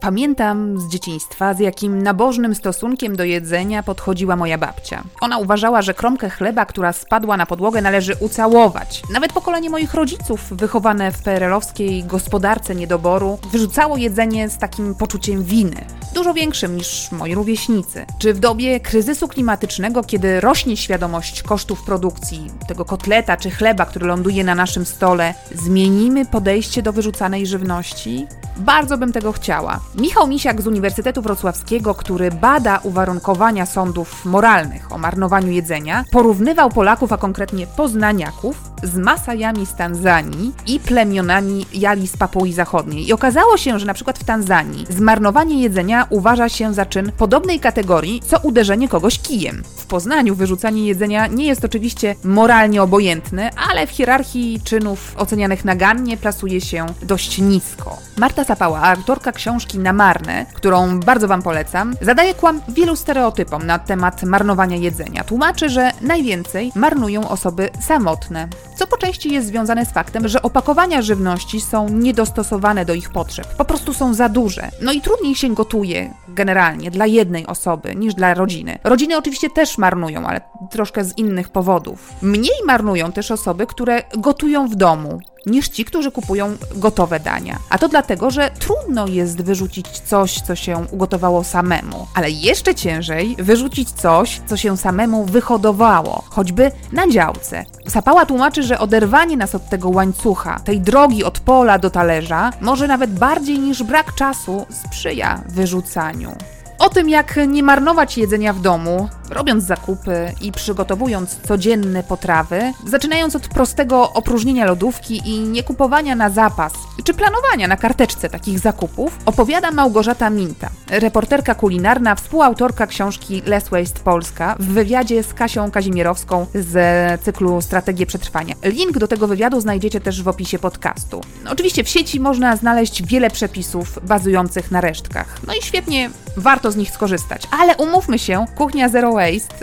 Pamiętam z dzieciństwa, z jakim nabożnym stosunkiem do jedzenia podchodziła moja babcia. Ona uważała, że kromkę chleba, która spadła na podłogę, należy ucałować. Nawet pokolenie moich rodziców, wychowane w P R L-owskiej gospodarce niedoboru, wyrzucało jedzenie z takim poczuciem winy, dużo większym niż moi rówieśnicy. Czy w dobie kryzysu klimatycznego, kiedy rośnie świadomość kosztów produkcji, tego kotleta czy chleba, który ląduje na naszym stole, zmienimy podejście do wyrzucanej żywności? Bardzo bym tego chciała. Michał Misiak z Uniwersytetu Wrocławskiego, który bada uwarunkowania sądów moralnych o marnowaniu jedzenia, porównywał Polaków, a konkretnie poznaniaków, z Masajami z Tanzanii i plemionami Jali z Papui Zachodniej. I okazało się, że na przykład w Tanzanii zmarnowanie jedzenia uważa się za czyn podobnej kategorii, co uderzenie kogoś kijem. W Poznaniu wyrzucanie jedzenia nie jest oczywiście moralnie obojętne, ale w hierarchii czynów ocenianych nagannie plasuje się dość nisko. Marta Sapała, autorka książki Na marne, którą bardzo Wam polecam, zadaje kłam wielu stereotypom na temat marnowania jedzenia. Tłumaczy, że najwięcej marnują osoby samotne, co po części jest związane z faktem, że opakowania żywności są niedostosowane do ich potrzeb, po prostu są za duże. No i trudniej się gotuje generalnie dla jednej osoby niż dla rodziny. Rodziny oczywiście też marnują, ale troszkę z innych powodów. Mniej marnują też osoby, które gotują w domu, niż ci, którzy kupują gotowe dania. A to dlatego, że trudno jest wyrzucić coś, co się ugotowało samemu. Ale jeszcze ciężej wyrzucić coś, co się samemu wyhodowało, choćby na działce. Sapała tłumaczy, że oderwanie nas od tego łańcucha, tej drogi od pola do talerza, może nawet bardziej niż brak czasu sprzyja wyrzucaniu. O tym, jak nie marnować jedzenia w domu, robiąc zakupy i przygotowując codzienne potrawy, zaczynając od prostego opróżnienia lodówki i nie kupowania na zapas, czy planowania na karteczce takich zakupów, opowiada Małgorzata Minta, reporterka kulinarna, współautorka książki Less Waste Polska, w wywiadzie z Kasią Kazimierowską z cyklu Strategie Przetrwania. Link do tego wywiadu znajdziecie też w opisie podcastu. Oczywiście w sieci można znaleźć wiele przepisów bazujących na resztkach. No i świetnie, warto z nich skorzystać, ale umówmy się, kuchnia zero waste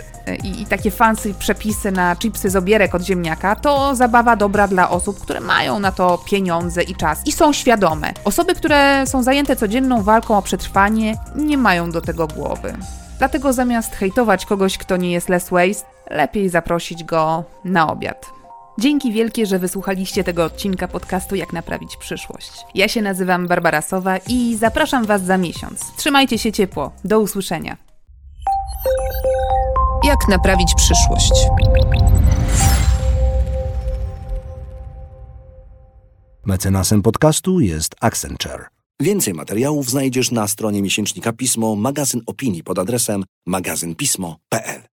I, i takie fancy przepisy na chipsy z obierek od ziemniaka, to zabawa dobra dla osób, które mają na to pieniądze i czas i są świadome. Osoby, które są zajęte codzienną walką o przetrwanie, nie mają do tego głowy. Dlatego zamiast hejtować kogoś, kto nie jest less waste, lepiej zaprosić go na obiad. Dzięki wielkie, że wysłuchaliście tego odcinka podcastu Jak naprawić przyszłość. Ja się nazywam Barbara Sowa i zapraszam Was za miesiąc. Trzymajcie się ciepło. Do usłyszenia. Jak naprawić przyszłość? Mecenasem podcastu jest Accenture. Więcej materiałów znajdziesz na stronie miesięcznika Pismo Magazyn Opinii pod adresem magazynpismo kropka pl.